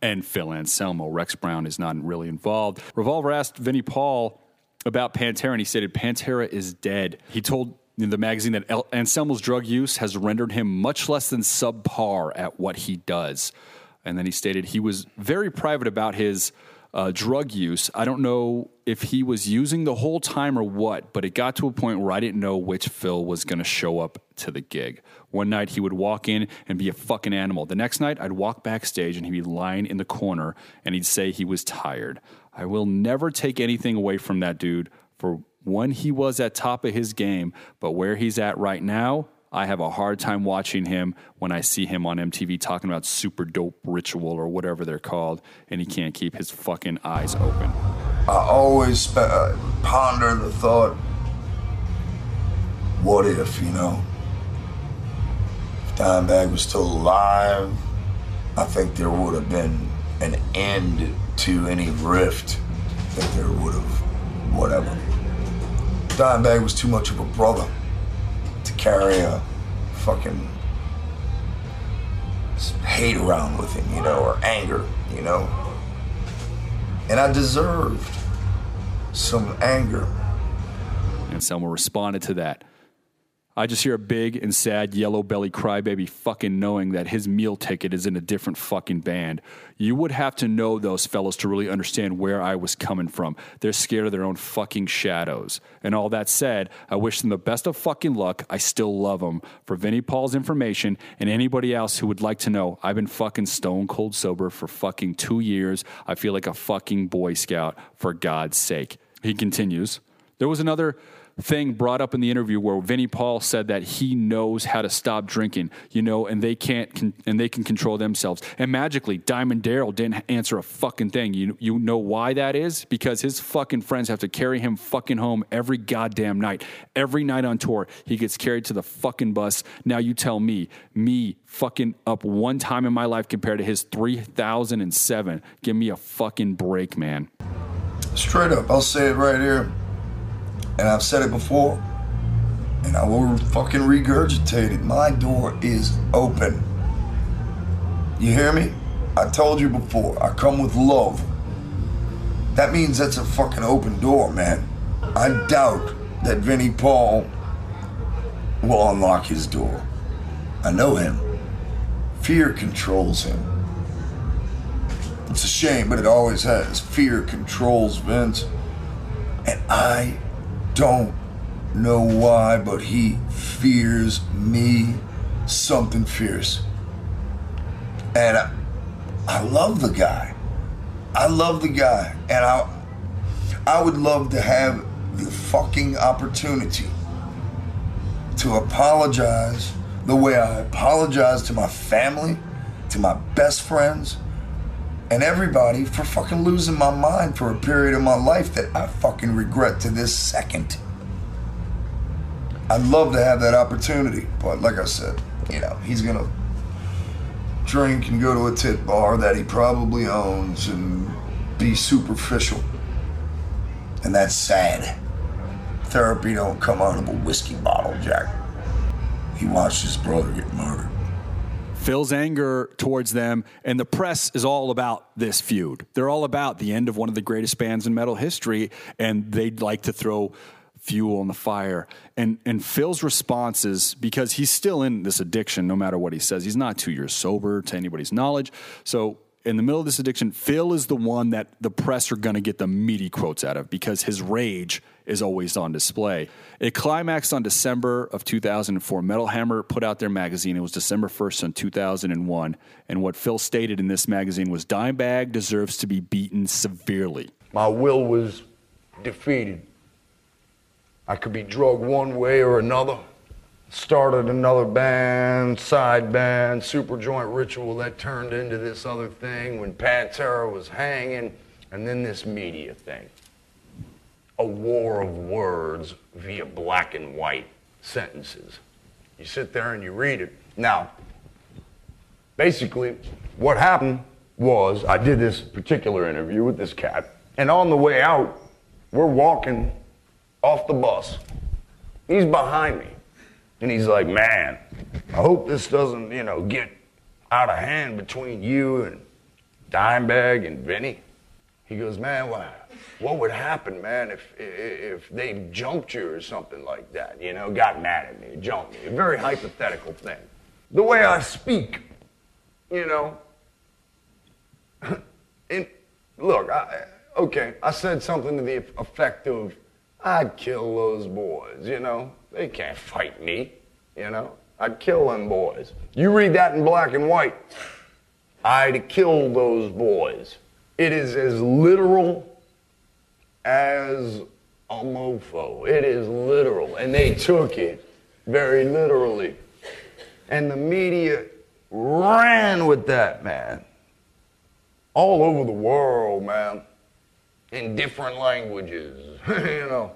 and Phil Anselmo. Rex Brown is not really involved. Revolver asked Vinnie Paul about Pantera, and he stated, "Pantera is dead." He told the magazine that El- Anselmo's drug use has rendered him much less than subpar at what he does. And then he stated he was very private about his Uh, drug use. I don't know if he was using the whole time or what, but it got to a point where I didn't know which Phil was going to show up to the gig. One night he would walk in and be a fucking animal. The next night I'd walk backstage and he'd be lying in the corner and he'd say he was tired. I will never take anything away from that dude for when he was at top of his game, but where he's at right now, I have a hard time watching him when I see him on M T V talking about Superjoint Ritual or whatever they're called, and he can't keep his fucking eyes open. I always uh, ponder the thought, what if, you know? If Dimebag was still alive, I think there would have been an end to any rift that there would have, whatever. Dimebag was too much of a brother to carry a fucking hate around with him, you know, or anger, you know? And I deserved some anger. And someone responded to that. I just hear a big and sad yellow-belly crybaby fucking knowing that his meal ticket is in a different fucking band. You would have to know those fellas to really understand where I was coming from. They're scared of their own fucking shadows. And all that said, I wish them the best of fucking luck. I still love them. For Vinnie Paul's information and anybody else who would like to know, I've been fucking stone cold sober for fucking two years. I feel like a fucking Boy Scout, for God's sake. He continues. There was another thing brought up in the interview where Vinnie Paul said that he knows how to stop drinking, you know, and they can't, con- and they can control themselves. And magically, Dimebag Darrell didn't answer a fucking thing. You you know why that is? Because his fucking friends have to carry him fucking home every goddamn night. Every night on tour, he gets carried to the fucking bus. Now you tell me, me fucking up one time in my life compared to his three thousand seven. Give me a fucking break, man. Straight up, I'll say it right here. And I've said it before, and I will fucking regurgitate it. My door is open. You hear me? I told you before, I come with love. That means that's a fucking open door, man. I doubt that Vinnie Paul will unlock his door. I know him. Fear controls him. It's a shame, but it always has. Fear controls Vince. And I don't know why, but he fears me something fierce. And I, I love the guy. I love the guy. And I I would love to have the fucking opportunity to apologize the way I apologize to my family, to my best friends, and everybody for fucking losing my mind for a period of my life that I fucking regret to this second. I'd love to have that opportunity, but like I said, you know, he's gonna drink and go to a tit bar that he probably owns and be superficial. And that's sad. Therapy don't come out of a whiskey bottle, Jack. He watched his brother get murdered. Phil's anger towards them, and the press is all about this feud. They're all about the end of one of the greatest bands in metal history, and they'd like to throw fuel on the fire. And and Phil's response is, because he's still in this addiction, no matter what he says, he's not two years sober to anybody's knowledge. So in the middle of this addiction, Phil is the one that the press are going to get the meaty quotes out of, because his rage is always on display. It climaxed on December of two thousand four. Metal Hammer put out their magazine. It was December first in two thousand one. And what Phil stated in this magazine was, Dimebag deserves to be beaten severely. My will was defeated. I could be drugged one way or another. Started another band, side band, Superjoint Ritual, that turned into this other thing when Pantera was hanging, and then this media thing. A war of words via black and white sentences. You sit there and you read it. Now, basically, what happened was, I did this particular interview with this cat, and on the way out, we're walking off the bus. He's behind me. And he's like, man, I hope this doesn't, you know, get out of hand between you and Dimebag and Vinny. He goes, man, what, what would happen, man, if, if they jumped you or something like that? You know, got mad at me, jumped me. A very hypothetical thing. The way I speak, you know. And look, I, okay, I said something to the effect of, I'd kill those boys, you know. They can't fight me, you know. I'd kill them boys. You read that in black and white. I'd kill those boys. It is as literal as a mofo. It is literal. And they took it very literally. And the media ran with that, man. All over the world, man. In different languages, you know.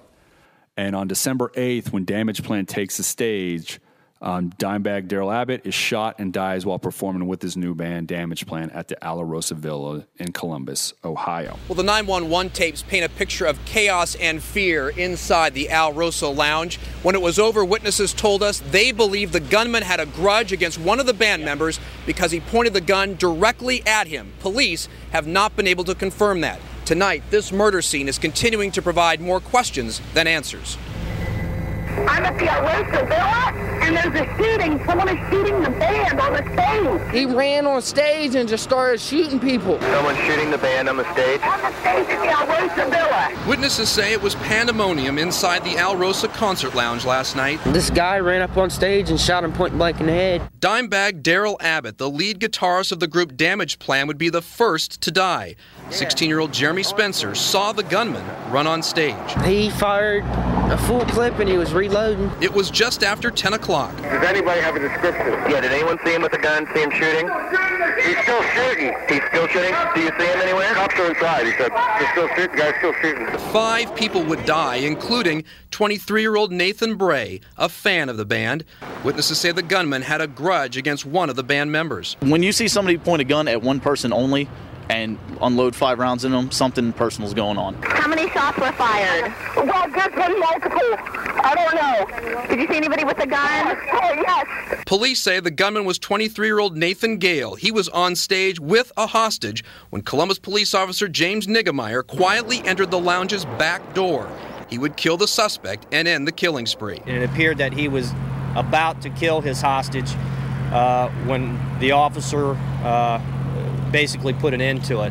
And on December eighth, when Damage Plan takes the stage, um, Dimebag Darrell Abbott is shot and dies while performing with his new band, Damage Plan, at the Alrosa Villa in Columbus, Ohio. Well, the nine one one tapes paint a picture of chaos and fear inside the Alrosa Lounge. When it was over, witnesses told us they believed the gunman had a grudge against one of the band members because he pointed the gun directly at him. Police have not been able to confirm that. Tonight, this murder scene is continuing to provide more questions than answers. I'm at the Alrosa Villa, and there's a shooting. Someone is shooting the band on the stage. He ran on stage and just started shooting people. Someone's shooting the band on the stage? On the stage at the Alrosa Villa. Witnesses say it was pandemonium inside the Alrosa Concert Lounge last night. This guy ran up on stage and shot him point blank in the head. Dimebag Darrell Abbott, the lead guitarist of the group Damage Plan, would be the first to die. sixteen-year-old Jeremy Spencer saw the gunman run on stage. He fired a full clip and he was reloading. It was just after ten o'clock. Does anybody have a description? Yeah, did anyone see him with a gun, see him shooting? He's still shooting. He's still shooting? Do you see him anywhere? Cops are inside. He said, he's still shooting. The guy's still shooting. Five people would die, including twenty-three-year-old Nathan Bray, a fan of the band. Witnesses say the gunman had a grudge against one of the band members. When you see somebody point a gun at one person only, and unload five rounds in them, something personal's going on. How many shots were fired? Well, there's been multiple. I don't know. Did you see anybody with a gun? Oh, yes. Police say the gunman was twenty-three-year-old Nathan Gale. He was on stage with a hostage when Columbus police officer James Niggemeyer quietly entered the lounge's back door. He would kill the suspect and end the killing spree. It appeared that he was about to kill his hostage uh, when the officer... Uh, basically put an end to it.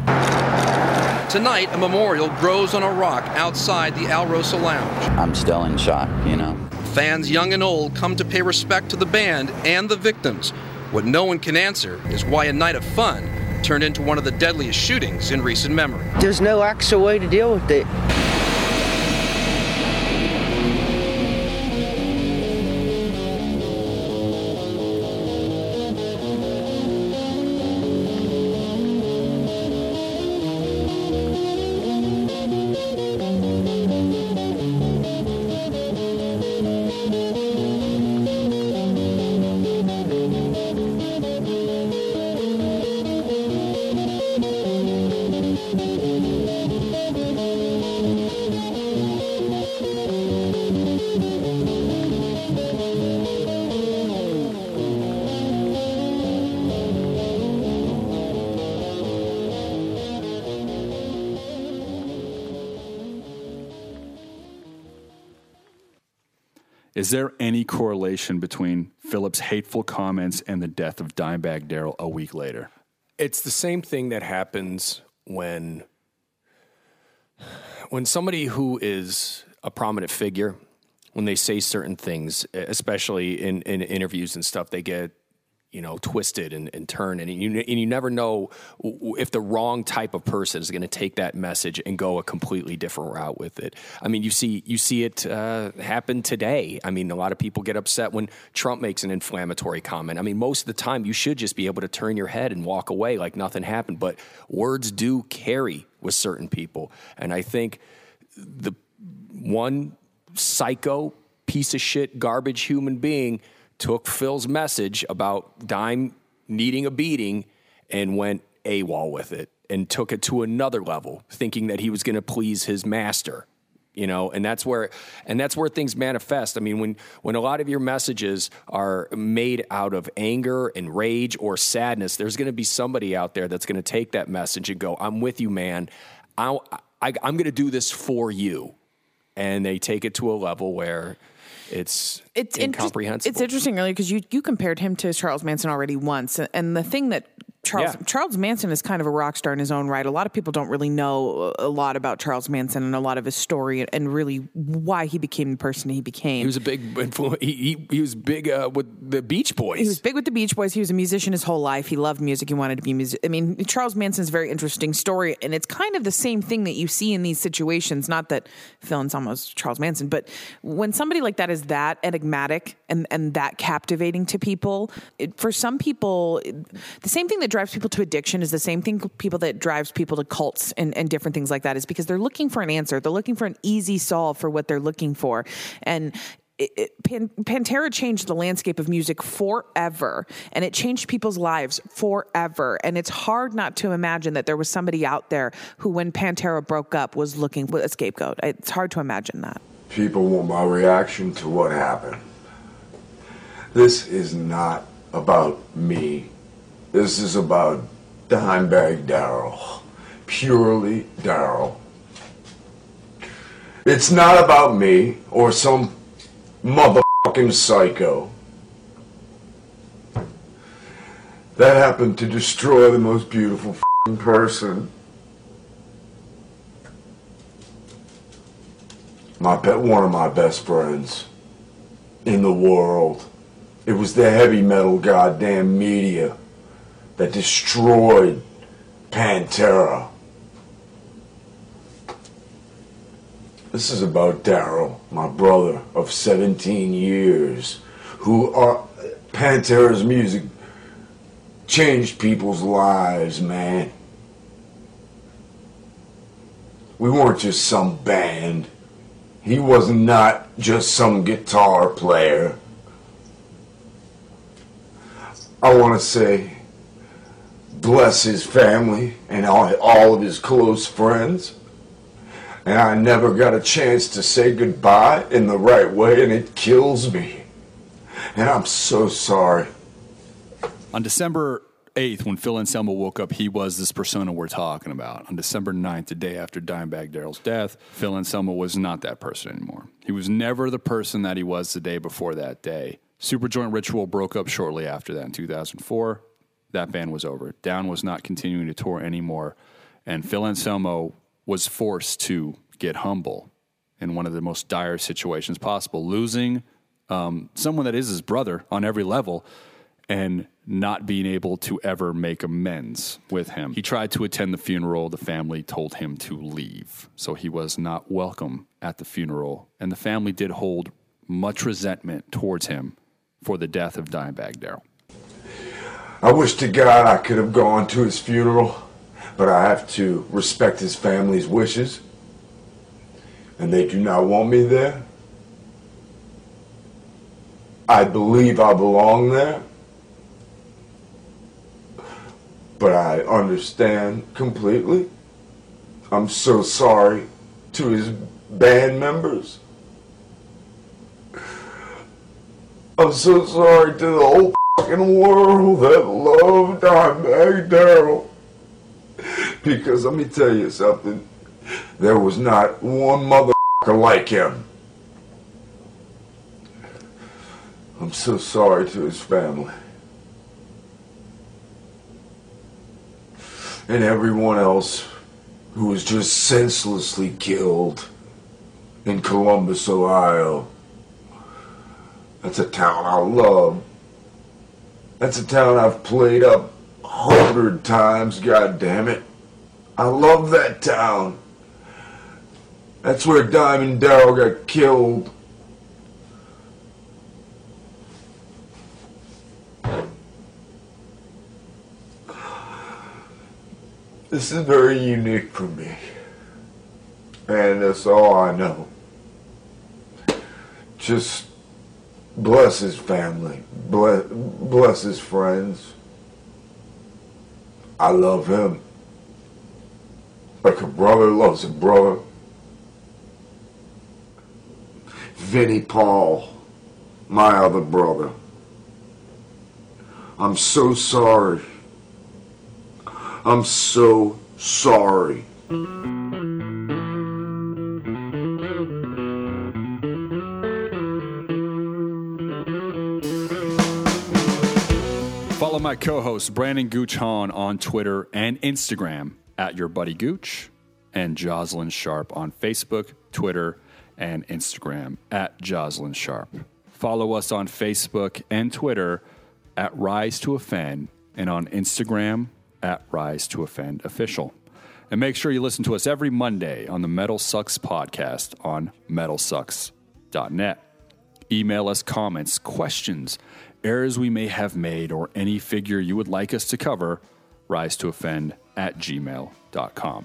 Tonight, a memorial grows on a rock outside the Alrosa Lounge. I'm still in shock, you know. Fans young and old come to pay respect to the band and the victims. What no one can answer is why a night of fun turned into one of the deadliest shootings in recent memory. There's no actual way to deal with it. Thank you. Is there any correlation between Phillips' hateful comments and the death of Dimebag Darrell a week later? It's the same thing that happens when when somebody who is a prominent figure, when they say certain things, especially in, in interviews and stuff, they get, you know, twisted and, and turned. And you, and you never know if the wrong type of person is going to take that message and go a completely different route with it. I mean, you see, you see it uh, happen today. I mean, a lot of people get upset when Trump makes an inflammatory comment. I mean, most of the time you should just be able to turn your head and walk away like nothing happened. But words do carry with certain people. And I think the one psycho piece of shit garbage human being took Phil's message about Dime needing a beating and went AWOL with it and took it to another level, thinking that he was going to please his master, you know, and that's where, and that's where things manifest. I mean, when, when a lot of your messages are made out of anger and rage or sadness, there's going to be somebody out there that's going to take that message and go, I'm with you, man. I'll, I, I'm going to do this for you. And they take it to a level where it's it's incomprehensible. Inter- it's interesting, really, because you, you compared him to Charles Manson already once. And the thing that Charles yeah. Charles Manson is kind of a rock star in his own right. A lot of people don't really know a lot about Charles Manson and a lot of his story and really why he became the person he became. He was a big influence. He, he, he was big uh, with the Beach Boys. He was big with the Beach Boys. He was a musician his whole life. He loved music. He wanted to be music. I mean, Charles Manson's a very interesting story, and it's kind of the same thing that you see in these situations. Not that Phil and almost Charles Manson, but when somebody like that is that enigmatic and, and that captivating to people, it, for some people, it, the same thing that drives people to addiction is the same thing people that drives people to cults and, and different things like that is because they're looking for an answer. They're looking for an easy solve for what they're looking for. And it, it, Pan, Pantera changed the landscape of music forever, and it changed people's lives forever. And it's hard not to imagine that there was somebody out there who, when Pantera broke up, was looking for a scapegoat. It's hard to imagine that. People want my reaction to what happened. This is not about me. This is about Dimebag Darrell. Purely Darrell. It's not about me or some motherfucking psycho that happened to destroy the most beautiful fucking person my pet, one of my best friends in the world. It was the heavy metal goddamn media that destroyed Pantera. This is about Darrell, my brother of seventeen years, who are Pantera's music changed people's lives, man. We weren't just some band. He was not just some guitar player. I want to say, bless his family and all, all of his close friends. And I never got a chance to say goodbye in the right way, and it kills me. And I'm so sorry. On December eighth, when Phil Anselmo woke up, he was this persona we're talking about. On December ninth, the day after Dimebag Darrell's death, Phil Anselmo was not that person anymore. He was never the person that he was the day before that day. Superjoint Ritual broke up shortly after that in two thousand four. That band was over. Down was not continuing to tour anymore. And Phil Anselmo was forced to get humble in one of the most dire situations possible, losing um, someone that is his brother on every level and not being able to ever make amends with him. He tried to attend the funeral. The family told him to leave. So he was not welcome at the funeral. And the family did hold much resentment towards him for the death of Dimebag Darrell. I wish to God I could have gone to his funeral, but I have to respect his family's wishes, and they do not want me there. I believe I belong there, but I understand completely. I'm so sorry to his band members. I'm so sorry to the whole fucking world that loved Dimebag Darrell. Because let me tell you something, there was not one motherfucker like him. I'm so sorry to his family and everyone else who was just senselessly killed in Columbus, Ohio. That's a town I love. That's a town I've played up a hundred times, goddammit. I love that town. That's where Dimebag Darrell got killed. This is very unique for me, and that's all I know. Just bless his family, bless, bless his friends. I love him like a brother loves a brother. Vinnie Paul, my other brother. I'm so sorry. I'm so sorry. Follow my co-host Brandon Gooch-Hahn on Twitter and Instagram at Your Buddy Gooch, and Jocelyn Sharp on Facebook, Twitter, and Instagram at Jocelyn Sharp. Follow us on Facebook and Twitter at Rise to Offend, and on Instagram at Rise to Offend Official. And make sure you listen to us every Monday on the Metal Sucks podcast on metal sucks dot net. Email us comments, questions, errors we may have made, or any figure you would like us to cover, rise to offend at gmail dot com.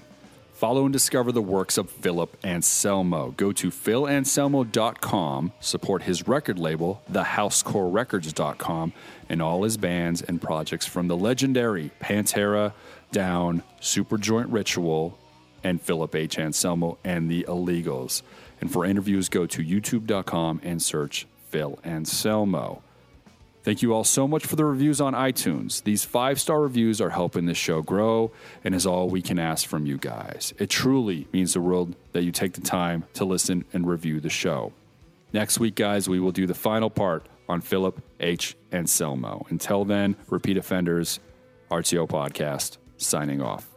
Follow and discover the works of Philip Anselmo. Go to phil anselmo dot com, support his record label, the house core records dot com, and all his bands and projects from the legendary Pantera, Down, Superjoint Ritual, and Philip H. Anselmo and the Illegals. And for interviews, go to youtube dot com and search Phil Anselmo. Thank you all so much for the reviews on iTunes. These five-star reviews are helping this show grow and is all we can ask from you guys. It truly means the world that you take the time to listen and review the show. Next week, guys, we will do the final part on Philip H. Anselmo. Until then, repeat offenders, R T O Podcast, signing off.